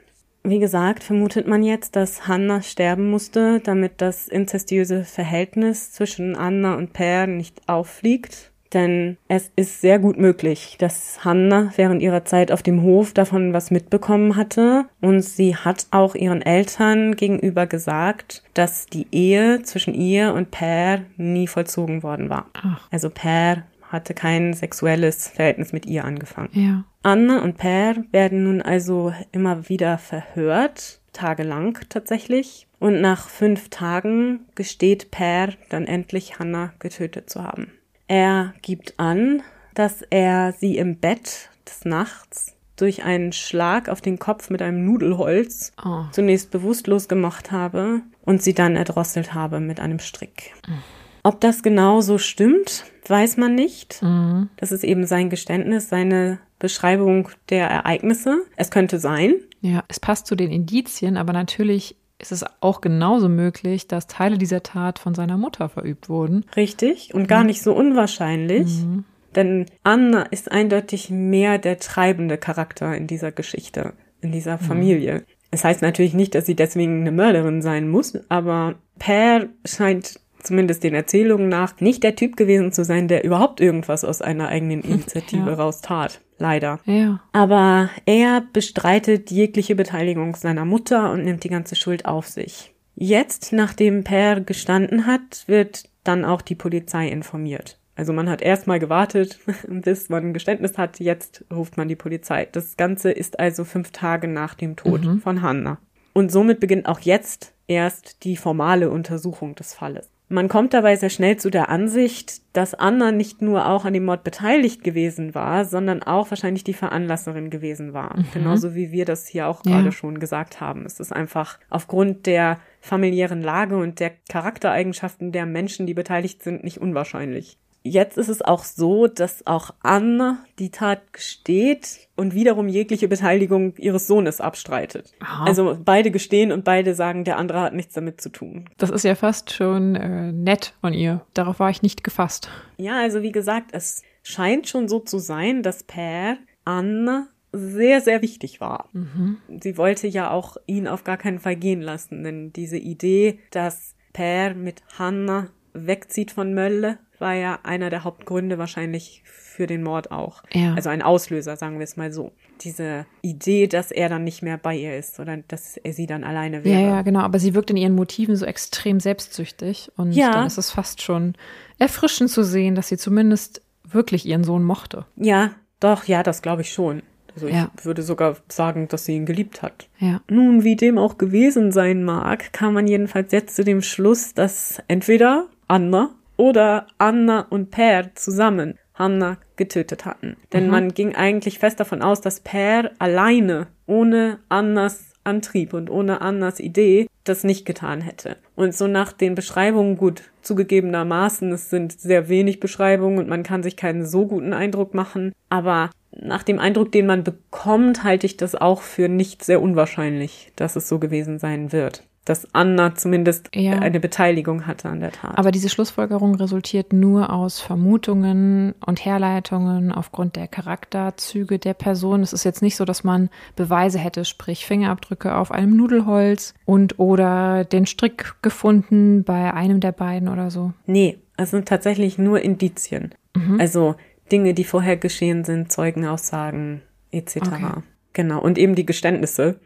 Wie gesagt, vermutet man jetzt, dass Hanna sterben musste, damit das inzestiöse Verhältnis zwischen Anna und Per nicht auffliegt. Denn es ist sehr gut möglich, dass Hanna während ihrer Zeit auf dem Hof davon was mitbekommen hatte. Und sie hat auch ihren Eltern gegenüber gesagt, dass die Ehe zwischen ihr und Per nie vollzogen worden war. Ach. Also Per hatte kein sexuelles Verhältnis mit ihr angefangen. Ja. Anna und Per werden nun also immer wieder verhört, tagelang tatsächlich. Und nach fünf Tagen gesteht Per dann endlich, Hanna getötet zu haben. Er gibt an, dass er sie im Bett des Nachts durch einen Schlag auf den Kopf mit einem Nudelholz oh. zunächst bewusstlos gemacht habe und sie dann erdrosselt habe mit einem Strick. Mhm. Ob das genau so stimmt, weiß man nicht. Mhm. Das ist eben sein Geständnis, seine Beschreibung der Ereignisse. Es könnte sein. Ja, es passt zu den Indizien, aber natürlich ist es auch genauso möglich, dass Teile dieser Tat von seiner Mutter verübt wurden. Richtig, und gar nicht so unwahrscheinlich, mhm. denn Anna ist eindeutig mehr der treibende Charakter in dieser Geschichte, in dieser Familie. Mhm. Es heißt natürlich nicht, dass sie deswegen eine Mörderin sein muss, aber Per scheint zumindest den Erzählungen nach nicht der Typ gewesen zu sein, der überhaupt irgendwas aus einer eigenen Initiative ja. raus tat. Leider. Ja. Aber er bestreitet jegliche Beteiligung seiner Mutter und nimmt die ganze Schuld auf sich. Jetzt, nachdem Per gestanden hat, wird dann auch die Polizei informiert. Also man hat erstmal gewartet, bis man ein Geständnis hat. Jetzt ruft man die Polizei. Das Ganze ist also fünf Tage nach dem Tod mhm. von Hanna. Und somit beginnt auch jetzt erst die formale Untersuchung des Falles. Man kommt dabei sehr schnell zu der Ansicht, dass Anna nicht nur auch an dem Mord beteiligt gewesen war, sondern auch wahrscheinlich die Veranlasserin gewesen war. Mhm. Genauso wie wir das hier auch ja. gerade schon gesagt haben. Es ist einfach aufgrund der familiären Lage und der Charaktereigenschaften der Menschen, die beteiligt sind, nicht unwahrscheinlich. Jetzt ist es auch so, dass auch Anna die Tat gesteht und wiederum jegliche Beteiligung ihres Sohnes abstreitet. Aha. Also beide gestehen und beide sagen, der andere hat nichts damit zu tun. Das ist ja fast schon äh, nett von ihr. Darauf war ich nicht gefasst. Ja, also wie gesagt, es scheint schon so zu sein, dass Per Anna sehr, sehr wichtig war. Mhm. Sie wollte ja auch ihn auf gar keinen Fall gehen lassen, denn diese Idee, dass Per mit Hanna wegzieht von Mölle, war ja einer der Hauptgründe wahrscheinlich für den Mord auch. Ja. Also ein Auslöser, sagen wir es mal so. Diese Idee, dass er dann nicht mehr bei ihr ist oder dass er sie dann alleine wäre. Ja, ja, genau. Aber sie wirkt in ihren Motiven so extrem selbstsüchtig. Und ja. dann ist es fast schon erfrischend zu sehen, dass sie zumindest wirklich ihren Sohn mochte. Ja, doch, ja, das glaube ich schon. Also ich ja. würde sogar sagen, dass sie ihn geliebt hat. Ja. Nun, wie dem auch gewesen sein mag, kam man jedenfalls jetzt zu dem Schluss, dass entweder Anna oder Anna und Per zusammen Hanna getötet hatten. Denn mhm. man ging eigentlich fest davon aus, dass Per alleine, ohne Annas Antrieb und ohne Annas Idee, das nicht getan hätte. Und so nach den Beschreibungen, gut, zugegebenermaßen, es sind sehr wenig Beschreibungen und man kann sich keinen so guten Eindruck machen, aber nach dem Eindruck, den man bekommt, halte ich das auch für nicht sehr unwahrscheinlich, dass es so gewesen sein wird. Dass Anna zumindest ja. eine Beteiligung hatte an der Tat. Aber diese Schlussfolgerung resultiert nur aus Vermutungen und Herleitungen aufgrund der Charakterzüge der Person. Es ist jetzt nicht so, dass man Beweise hätte, sprich Fingerabdrücke auf einem Nudelholz und oder den Strick gefunden bei einem der beiden oder so. Nee, es sind tatsächlich nur Indizien. Mhm. Also Dinge, die vorher geschehen sind, Zeugenaussagen et cetera. Okay. Genau, und eben die Geständnisse,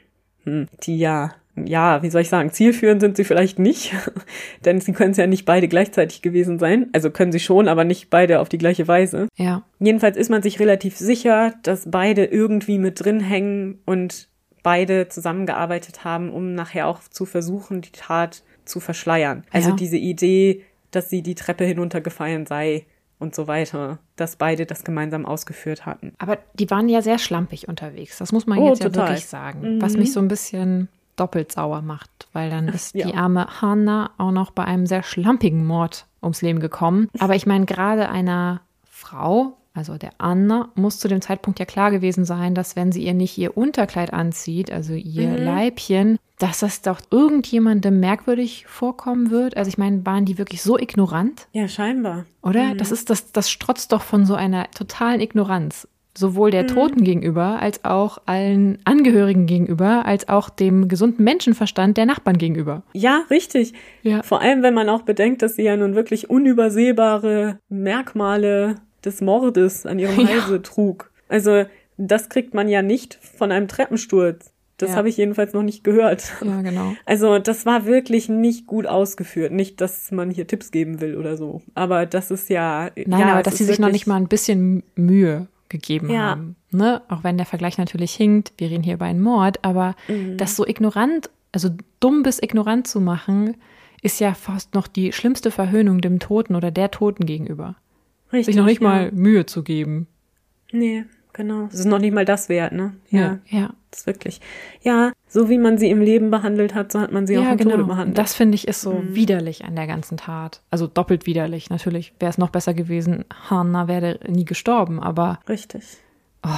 die ja... ja, wie soll ich sagen, zielführend sind sie vielleicht nicht, denn sie können es ja nicht beide gleichzeitig gewesen sein. Also können sie schon, aber nicht beide auf die gleiche Weise. Ja. Jedenfalls ist man sich relativ sicher, dass beide irgendwie mit drin hängen und beide zusammengearbeitet haben, um nachher auch zu versuchen, die Tat zu verschleiern. Also ja. diese Idee, dass sie die Treppe hinuntergefallen sei und so weiter, dass beide das gemeinsam ausgeführt hatten. Aber die waren ja sehr schlampig unterwegs, das muss man oh, jetzt total. ja wirklich sagen. Mhm. Was mich so ein bisschen doppelt sauer macht, weil dann ist ja. die arme Hanna auch noch bei einem sehr schlampigen Mord ums Leben gekommen. Aber ich meine, gerade einer Frau also der Anna, muss zu dem Zeitpunkt ja klar gewesen sein, dass wenn sie ihr nicht ihr Unterkleid anzieht, also ihr mhm. Leibchen, dass das doch irgendjemandem merkwürdig vorkommen wird. Also ich meine, waren die wirklich so ignorant? Ja, scheinbar. Oder? Mhm. Das ist das, das strotzt doch von so einer totalen Ignoranz. Sowohl der Toten mhm. gegenüber, als auch allen Angehörigen gegenüber, als auch dem gesunden Menschenverstand der Nachbarn gegenüber. Ja, richtig. Ja. Vor allem, wenn man auch bedenkt, dass sie ja nun wirklich unübersehbare Merkmale des Mordes an ihrem Halse ja. trug. Also das kriegt man ja nicht von einem Treppensturz. Das ja. habe ich jedenfalls noch nicht gehört. Ja, genau. Also das war wirklich nicht gut ausgeführt. Nicht, dass man hier Tipps geben will oder so. Aber das ist ja... Nein, ja, aber dass sie sich noch nicht mal ein bisschen Mühe gegeben ja. haben. Ne? Auch wenn der Vergleich natürlich hinkt, wir reden hier über einen Mord, aber mhm. das so ignorant, also dumm bis ignorant zu machen, ist ja fast noch die schlimmste Verhöhnung dem Toten oder der Toten gegenüber. Richtig, sich noch nicht ja. mal Mühe zu geben. Nee, genau. Das ist noch nicht mal das wert, ne? Ja, ja. ja. Das ist wirklich. Ja, so wie man sie im Leben behandelt hat, so hat man sie ja, auch im genau. Tode behandelt. Das finde ich ist so mhm. widerlich an der ganzen Tat. Also doppelt widerlich. Natürlich wäre es noch besser gewesen, Hanna wäre nie gestorben, aber... Richtig. Oh.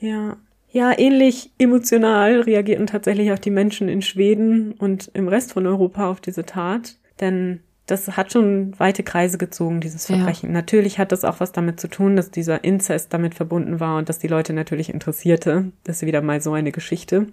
Ja. Ja, ähnlich emotional reagierten tatsächlich auch die Menschen in Schweden und im Rest von Europa auf diese Tat. Denn das hat schon weite Kreise gezogen, dieses Verbrechen. Ja. Natürlich hat das auch was damit zu tun, dass dieser Inzest damit verbunden war und dass die Leute natürlich interessierte. Das ist wieder mal so eine Geschichte.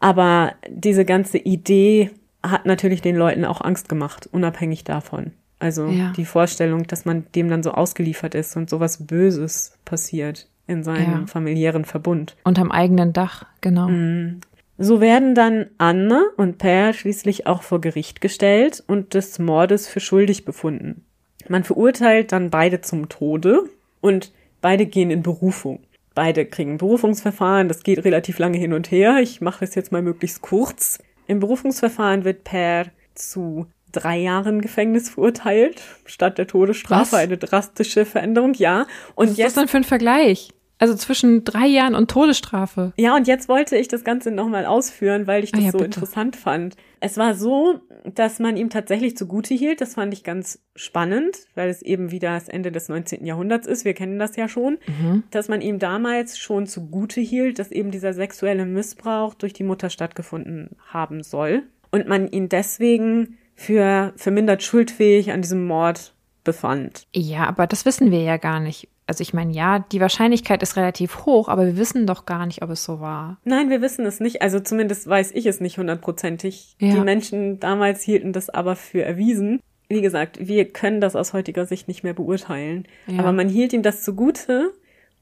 Aber diese ganze Idee hat natürlich den Leuten auch Angst gemacht, unabhängig davon. Also ja. die Vorstellung, dass man dem dann so ausgeliefert ist und sowas Böses passiert in seinem ja. familiären Verbund. Unterm eigenen Dach, genau. Mm. So werden dann Anna und Per schließlich auch vor Gericht gestellt und des Mordes für schuldig befunden. Man verurteilt dann beide zum Tode und beide gehen in Berufung. Beide kriegen ein Berufungsverfahren, das geht relativ lange hin und her. Ich mache es jetzt mal möglichst kurz. Im Berufungsverfahren wird Per zu drei Jahren Gefängnis verurteilt, statt der Todesstrafe. Was? Eine drastische Veränderung, ja. Und Was ist jetzt das dann für ein Vergleich? Also zwischen drei Jahren und Todesstrafe. Ja, und jetzt wollte ich das Ganze nochmal ausführen, weil ich das ah, ja, so bitte. interessant fand. Es war so, dass man ihm tatsächlich zugute hielt. Das fand ich ganz spannend, weil es eben wieder das Ende des neunzehnten. Jahrhunderts ist. Wir kennen das ja schon. Mhm. Dass man ihm damals schon zugute hielt, dass eben dieser sexuelle Missbrauch durch die Mutter stattgefunden haben soll. Und man ihn deswegen für vermindert schuldfähig an diesem Mord befand. Ja, aber das wissen wir ja gar nicht. Also ich meine, ja, die Wahrscheinlichkeit ist relativ hoch, aber wir wissen doch gar nicht, ob es so war. Nein, wir wissen es nicht. Also zumindest weiß ich es nicht hundertprozentig. Ja. Die Menschen damals hielten das aber für erwiesen. Wie gesagt, wir können das aus heutiger Sicht nicht mehr beurteilen. Ja. Aber man hielt ihm das zugute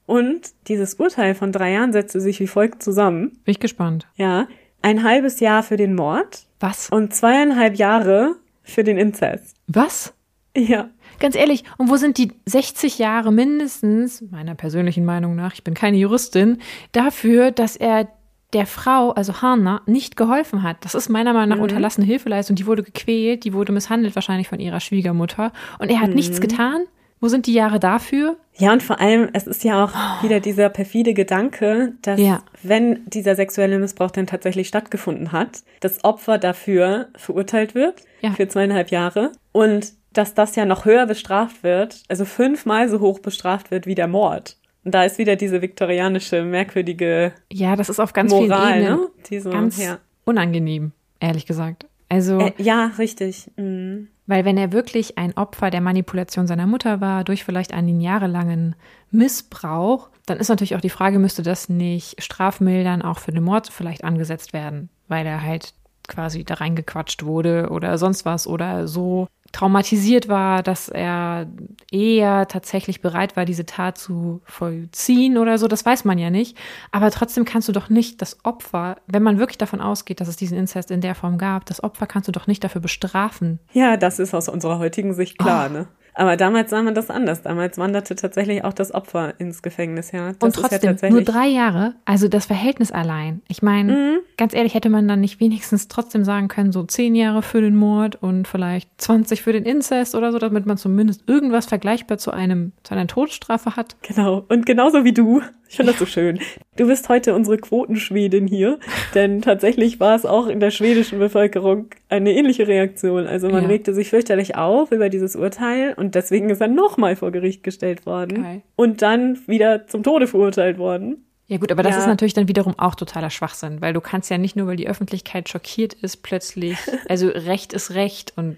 und dieses Urteil von drei Jahren setzte sich wie folgt zusammen. Bin ich gespannt. Ja, ein halbes Jahr für den Mord. Was? Und zweieinhalb Jahre für den Inzest. Was? Ja. Ganz ehrlich, und wo sind die sechzig Jahre mindestens, meiner persönlichen Meinung nach, ich bin keine Juristin, dafür, dass er der Frau, also Hanna, nicht geholfen hat? Das ist meiner Meinung nach mhm. unterlassene Hilfeleistung. Die wurde gequält, die wurde misshandelt wahrscheinlich von ihrer Schwiegermutter. Und er hat mhm. nichts getan? Wo sind die Jahre dafür? Ja, und vor allem, es ist ja auch oh. wieder dieser perfide Gedanke, dass ja. wenn dieser sexuelle Missbrauch dann tatsächlich stattgefunden hat, das Opfer dafür verurteilt wird, ja. für zweieinhalb Jahre, und dass das ja noch höher bestraft wird, also fünfmal so hoch bestraft wird wie der Mord. Und da ist wieder diese viktorianische, merkwürdige Moral. Ja, das ist auf ganz Moral, vielen Ebenen, ne? Diese, ganz ja. unangenehm, ehrlich gesagt. Also äh, ja, richtig. Mhm. Weil wenn er wirklich ein Opfer der Manipulation seiner Mutter war, durch vielleicht einen jahrelangen Missbrauch, dann ist natürlich auch die Frage, müsste das nicht strafmildern auch für den Mord vielleicht angesetzt werden, weil er halt quasi da reingequatscht wurde oder sonst was oder so traumatisiert war, dass er eher tatsächlich bereit war, diese Tat zu vollziehen oder so, das weiß man ja nicht. Aber trotzdem kannst du doch nicht das Opfer, wenn man wirklich davon ausgeht, dass es diesen Inzest in der Form gab, das Opfer kannst du doch nicht dafür bestrafen. Ja, das ist aus unserer heutigen Sicht klar, oh. ne? Aber damals sah man das anders. Damals wanderte tatsächlich auch das Opfer ins Gefängnis, ja. Das und trotzdem, ist ja tatsächlich... nur drei Jahre, also das Verhältnis allein. Ich meine, mhm. ganz ehrlich, hätte man dann nicht wenigstens trotzdem sagen können, so zehn Jahre für den Mord und vielleicht zwanzig für den Inzest oder so, damit man zumindest irgendwas vergleichbar zu einem, zu einer Todesstrafe hat. Genau. Und genauso wie du Ich finde das so schön. Du bist heute unsere Quotenschwedin hier, denn tatsächlich war es auch in der schwedischen Bevölkerung eine ähnliche Reaktion. Also man ja. regte sich fürchterlich auf über dieses Urteil und deswegen ist er nochmal vor Gericht gestellt worden okay. und dann wieder zum Tode verurteilt worden. Ja gut, aber das ja. ist natürlich dann wiederum auch totaler Schwachsinn, weil du kannst ja nicht nur, weil die Öffentlichkeit schockiert ist, plötzlich, also Recht ist Recht und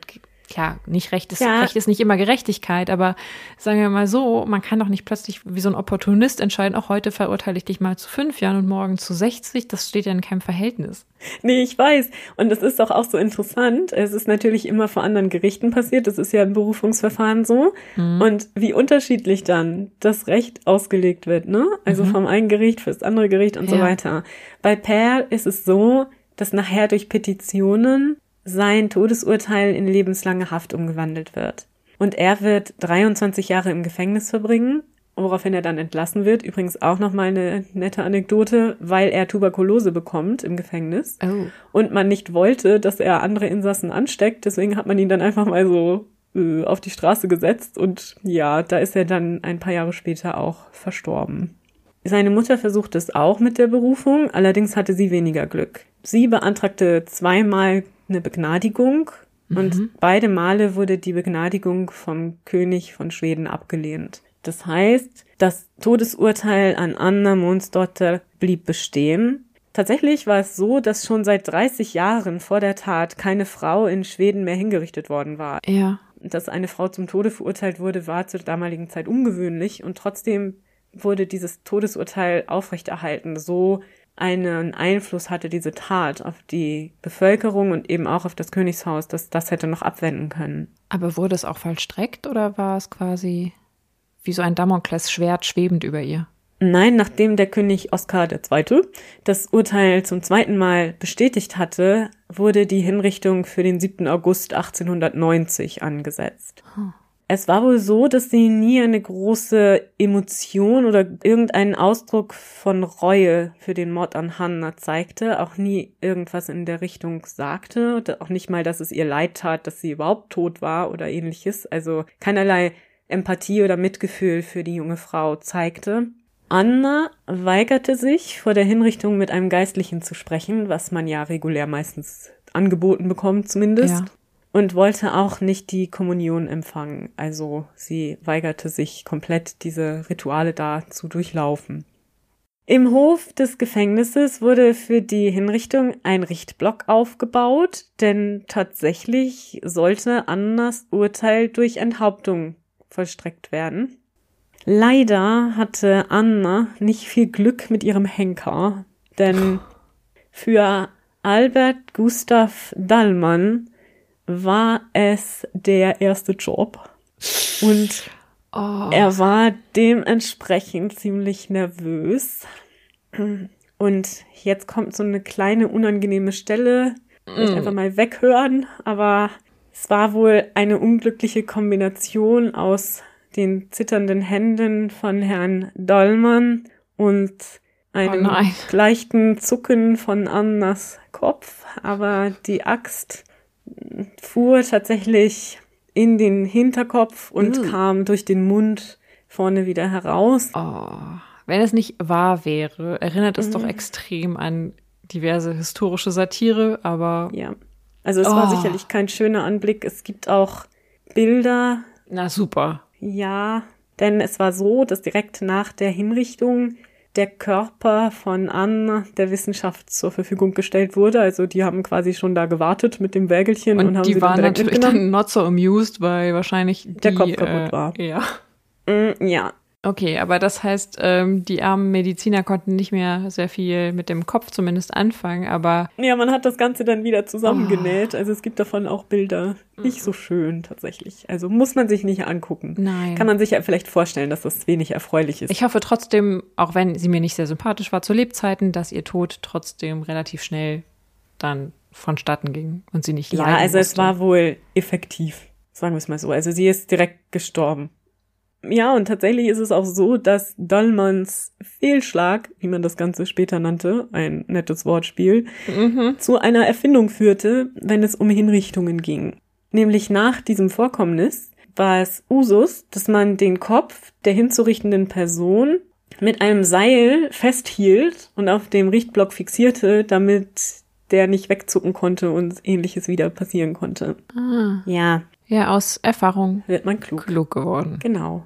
klar, nicht Recht ist, ja. Recht ist nicht immer Gerechtigkeit, aber sagen wir mal so, man kann doch nicht plötzlich wie so ein Opportunist entscheiden, auch heute verurteile ich dich mal zu fünf Jahren und morgen zu sechzig, das steht ja in keinem Verhältnis. Nee, ich weiß. Und das ist doch auch so interessant. Es ist natürlich immer vor anderen Gerichten passiert. Das ist ja im Berufungsverfahren so. Mhm. Und wie unterschiedlich dann das Recht ausgelegt wird, ne? Also mhm. vom einen Gericht fürs andere Gericht und ja. so weiter. Bei Per ist es so, dass nachher durch Petitionen sein Todesurteil in lebenslange Haft umgewandelt wird. Und er wird dreiundzwanzig Jahre im Gefängnis verbringen, woraufhin er dann entlassen wird. Übrigens auch nochmal eine nette Anekdote, weil er Tuberkulose bekommt im Gefängnis. Oh. Und man nicht wollte, dass er andere Insassen ansteckt. Deswegen hat man ihn dann einfach mal so äh, auf die Straße gesetzt. Und ja, da ist er dann ein paar Jahre später auch verstorben. Seine Mutter versuchte es auch mit der Berufung, allerdings hatte sie weniger Glück. Sie beantragte zweimal eine Begnadigung und mhm. beide Male wurde die Begnadigung vom König von Schweden abgelehnt. Das heißt, das Todesurteil an Anna Monsdotter blieb bestehen. Tatsächlich war es so, dass schon seit dreißig Jahren vor der Tat keine Frau in Schweden mehr hingerichtet worden war. Ja. Dass eine Frau zum Tode verurteilt wurde, war zur damaligen Zeit ungewöhnlich und trotzdem wurde dieses Todesurteil aufrechterhalten, so einen Einfluss hatte diese Tat auf die Bevölkerung und eben auch auf das Königshaus, dass das hätte noch abwenden können. Aber wurde es auch vollstreckt oder war es quasi wie so ein Damoklesschwert schwebend über ihr? Nein, nachdem der König Oskar der Zweite das Urteil zum zweiten Mal bestätigt hatte, wurde die Hinrichtung für den siebten August achtzehnhundertneunzig angesetzt. Hm. Es war wohl so, dass sie nie eine große Emotion oder irgendeinen Ausdruck von Reue für den Mord an Hanna zeigte, auch nie irgendwas in der Richtung sagte, auch nicht mal, dass es ihr leid tat, dass sie überhaupt tot war oder ähnliches, also keinerlei Empathie oder Mitgefühl für die junge Frau zeigte. Anna weigerte sich, vor der Hinrichtung mit einem Geistlichen zu sprechen, was man ja regulär meistens angeboten bekommt zumindest. Ja. Und wollte auch nicht die Kommunion empfangen. Also sie weigerte sich komplett, diese Rituale da zu durchlaufen. Im Hof des Gefängnisses wurde für die Hinrichtung ein Richtblock aufgebaut, denn tatsächlich sollte Annas Urteil durch Enthauptung vollstreckt werden. Leider hatte Anna nicht viel Glück mit ihrem Henker, denn für Albert Gustaf Dalman war es der erste Job und oh. er war dementsprechend ziemlich nervös und jetzt kommt so eine kleine unangenehme Stelle, vielleicht mm. einfach mal weghören, aber es war wohl eine unglückliche Kombination aus den zitternden Händen von Herrn Dalman und einem oh leichten Zucken von Annas Kopf, aber die Axt fuhr tatsächlich in den Hinterkopf und mm. kam durch den Mund vorne wieder heraus. Oh, wenn es nicht wahr wäre, erinnert es mm. doch extrem an diverse historische Satire, aber ja, also es oh. war sicherlich kein schöner Anblick. Es gibt auch Bilder. Na super. Ja, denn es war so, dass direkt nach der Hinrichtung der Körper von Anna der Wissenschaft zur Verfügung gestellt wurde. Also die haben quasi schon da gewartet mit dem Wägelchen. Und, und haben die sie waren dann natürlich dann not so amused, weil wahrscheinlich die, der Kopf kaputt äh, war. Ja. Mm, ja. Okay, aber das heißt, ähm, die armen Mediziner konnten nicht mehr sehr viel mit dem Kopf zumindest anfangen, aber... Ja, man hat das Ganze dann wieder zusammengenäht. Oh. Also es gibt davon auch Bilder. Mhm. Nicht so schön tatsächlich. Also muss man sich nicht angucken. Nein. Kann man sich ja vielleicht vorstellen, dass das wenig erfreulich ist. Ich hoffe trotzdem, auch wenn sie mir nicht sehr sympathisch war zu Lebzeiten, dass ihr Tod trotzdem relativ schnell dann vonstatten ging und sie nicht leiden musste. Ja, also es war wohl effektiv, sagen wir es mal so. Also sie ist direkt gestorben. Ja, und tatsächlich ist es auch so, dass Dalmans Fehlschlag, wie man das Ganze später nannte, ein nettes Wortspiel, mhm. zu einer Erfindung führte, wenn es um Hinrichtungen ging. Nämlich nach diesem Vorkommnis war es Usus, dass man den Kopf der hinzurichtenden Person mit einem Seil festhielt und auf dem Richtblock fixierte, damit der nicht wegzucken konnte und Ähnliches wieder passieren konnte. Ah. Ja. Ja, aus Erfahrung wird man klug. klug geworden. Genau.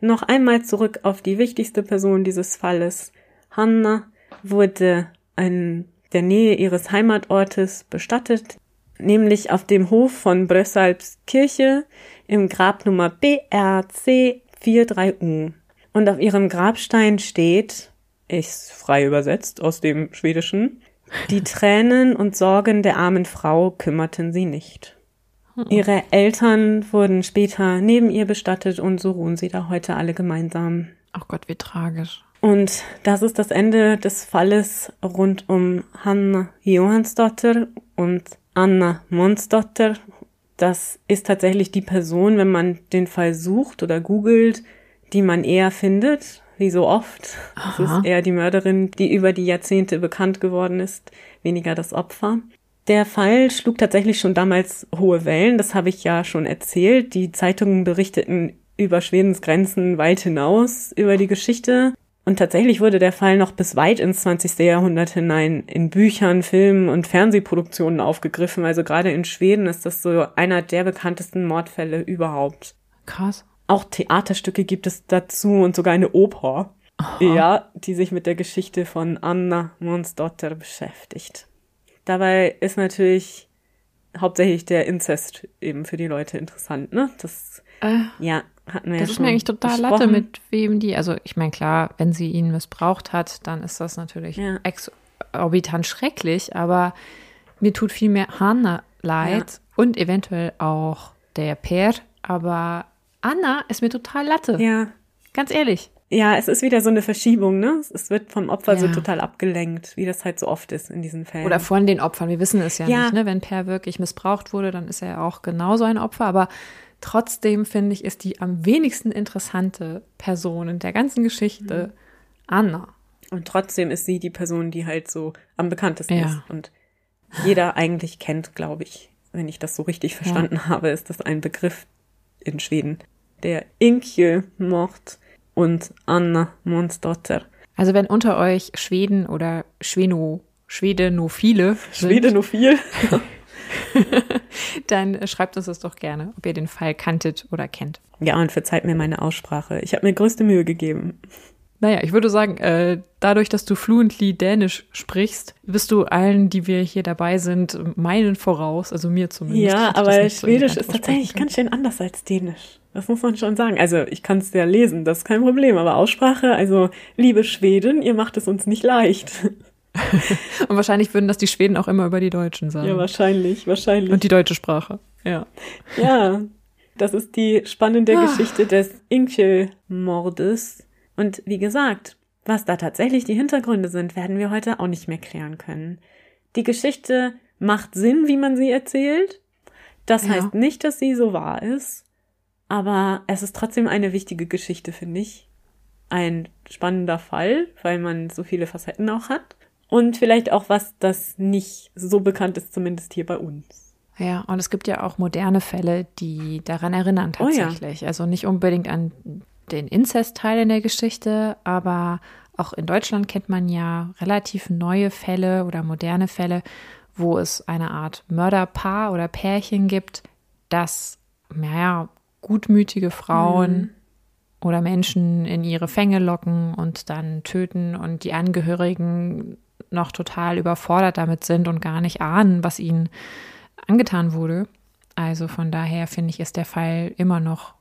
Noch einmal zurück auf die wichtigste Person dieses Falles. Hanna wurde in der Nähe ihres Heimatortes bestattet, nämlich auf dem Hof von Bressalbs Kirche im Grab Nummer B R C vierunddreißig U. Und auf ihrem Grabstein steht, ist frei übersetzt aus dem Schwedischen, die Tränen und Sorgen der armen Frau kümmerten sie nicht. Ihre Eltern wurden später neben ihr bestattet und so ruhen sie da heute alle gemeinsam. Ach Gott, wie tragisch. Und das ist das Ende des Falles rund um Hanna Johansdotter und Anna Monsdotter. Das ist tatsächlich die Person, wenn man den Fall sucht oder googelt, die man eher findet, wie so oft. Aha. Das ist eher die Mörderin, die über die Jahrzehnte bekannt geworden ist, weniger das Opfer. Der Fall schlug tatsächlich schon damals hohe Wellen, das habe ich ja schon erzählt. Die Zeitungen berichteten über Schwedens Grenzen weit hinaus über die Geschichte. Und tatsächlich wurde der Fall noch bis weit ins zwanzigste. Jahrhundert hinein in Büchern, Filmen und Fernsehproduktionen aufgegriffen. Also gerade in Schweden ist das so einer der bekanntesten Mordfälle überhaupt. Krass. Auch Theaterstücke gibt es dazu und sogar eine Oper, oh. ja, die sich mit der Geschichte von Anna Monsdotter beschäftigt. Dabei ist natürlich hauptsächlich der Inzest eben für die Leute interessant, ne? Das äh, ja, hatten wir das ja schon. Das ist mir eigentlich total besprochen. Latte, mit wem die, also ich meine, klar, wenn sie ihn missbraucht hat, dann ist das natürlich ja. exorbitant schrecklich, aber mir tut viel mehr Hanna leid ja. und eventuell auch der Per, aber Anna ist mir total Latte. Ja. Ganz ehrlich. Ja, es ist wieder so eine Verschiebung, ne? Es wird vom Opfer ja. so total abgelenkt, wie das halt so oft ist in diesen Fällen. Oder von den Opfern, wir wissen es ja, ja. nicht, ne? Wenn Per wirklich missbraucht wurde, dann ist er ja auch genauso ein Opfer, aber trotzdem finde ich, ist die am wenigsten interessante Person in der ganzen Geschichte mhm. Anna. Und trotzdem ist sie die Person, die halt so am bekanntesten ja. ist und jeder eigentlich kennt, glaube ich, wenn ich das so richtig verstanden ja. habe, ist das ein Begriff in Schweden. Der Inkyö-Mord und Anna Monsdotter. Also wenn unter euch Schweden oder Schweno, Schwedenophile sind, Schwedenophil, dann schreibt uns das doch gerne, ob ihr den Fall kanntet oder kennt. Ja, und verzeiht mir meine Aussprache. Ich habe mir größte Mühe gegeben. Naja, ich würde sagen, äh, dadurch, dass du fluently Dänisch sprichst, bist du allen, die wir hier dabei sind, meinen voraus, also mir zumindest. Ja, aber Schwedisch ist tatsächlich ganz schön anders als Dänisch. Das muss man schon sagen. Also ich kann es ja lesen, das ist kein Problem. Aber Aussprache, also liebe Schweden, ihr macht es uns nicht leicht. Und wahrscheinlich würden das die Schweden auch immer über die Deutschen sagen. Ja, wahrscheinlich, wahrscheinlich. Und die deutsche Sprache, ja. Ja, das ist die spannende Ach. Geschichte des Inkyö-Mordes. Und wie gesagt, was da tatsächlich die Hintergründe sind, werden wir heute auch nicht mehr klären können. Die Geschichte macht Sinn, wie man sie erzählt. Das ja. heißt nicht, dass sie so wahr ist, aber es ist trotzdem eine wichtige Geschichte, finde ich. Ein spannender Fall, weil man so viele Facetten auch hat. Und vielleicht auch was, das nicht so bekannt ist, zumindest hier bei uns. Ja, und es gibt ja auch moderne Fälle, die daran erinnern tatsächlich. Oh ja. Also nicht unbedingt an den Inzestteil in der Geschichte, aber auch in Deutschland kennt man ja relativ neue Fälle oder moderne Fälle, wo es eine Art Mörderpaar oder Pärchen gibt, das, naja, gutmütige Frauen mhm. oder Menschen in ihre Fänge locken und dann töten und die Angehörigen noch total überfordert damit sind und gar nicht ahnen, was ihnen angetan wurde. Also von daher finde ich, ist der Fall immer noch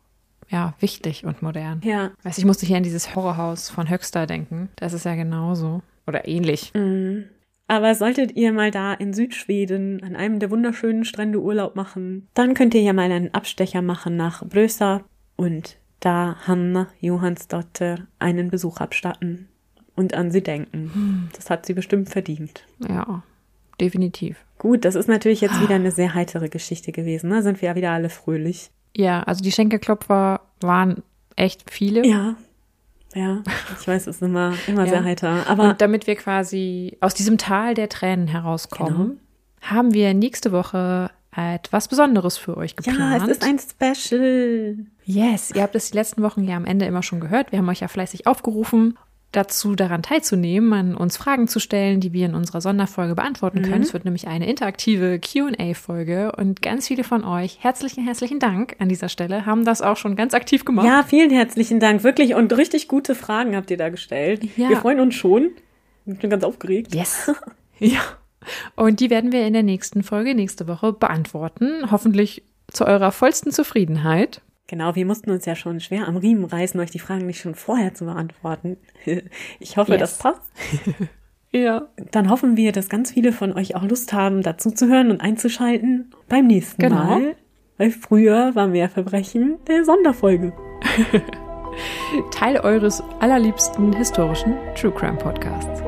ja, wichtig und modern. Ja. Weißt, ich musste hier an dieses Horrorhaus von Höxter denken. Das ist ja genauso. Oder ähnlich. Mhm. Aber solltet ihr mal da in Südschweden an einem der wunderschönen Strände Urlaub machen, dann könnt ihr ja mal einen Abstecher machen nach Brösa und da Hanna Johansdotter einen Besuch abstatten und an sie denken. Mhm. Das hat sie bestimmt verdient. Ja, definitiv. Gut, das ist natürlich jetzt wieder eine sehr heitere Geschichte gewesen. Da sind wir ja wieder alle fröhlich. Ja, also die Schenkelklopfer waren echt viele. Ja, ja. Ich weiß, es ist immer, immer ja. sehr heiter. Aber und damit wir quasi aus diesem Tal der Tränen herauskommen, genau. haben wir nächste Woche etwas Besonderes für euch geplant. Ja, es ist ein Special. Yes, ihr habt es die letzten Wochen ja am Ende immer schon gehört. Wir haben euch ja fleißig aufgerufen. dazu, daran teilzunehmen, an uns Fragen zu stellen, die wir in unserer Sonderfolge beantworten mhm. können. Es wird nämlich eine interaktive Q und A-Folge und ganz viele von euch, herzlichen, herzlichen Dank an dieser Stelle, haben das auch schon ganz aktiv gemacht. Ja, vielen herzlichen Dank, wirklich, und richtig gute Fragen habt ihr da gestellt. Ja. Wir freuen uns schon. Ich bin ganz aufgeregt. Yes. Ja. Und die werden wir in der nächsten Folge, nächste Woche beantworten. Hoffentlich zu eurer vollsten Zufriedenheit. Genau, wir mussten uns ja schon schwer am Riemen reißen, euch die Fragen nicht schon vorher zu beantworten. Ich hoffe, yes. das passt. Ja. Dann hoffen wir, dass ganz viele von euch auch Lust haben, dazu zu hören und einzuschalten beim nächsten genau. Mal. Weil früher war mehr Verbrechen der Sonderfolge. Teil eures allerliebsten historischen True Crime Podcasts.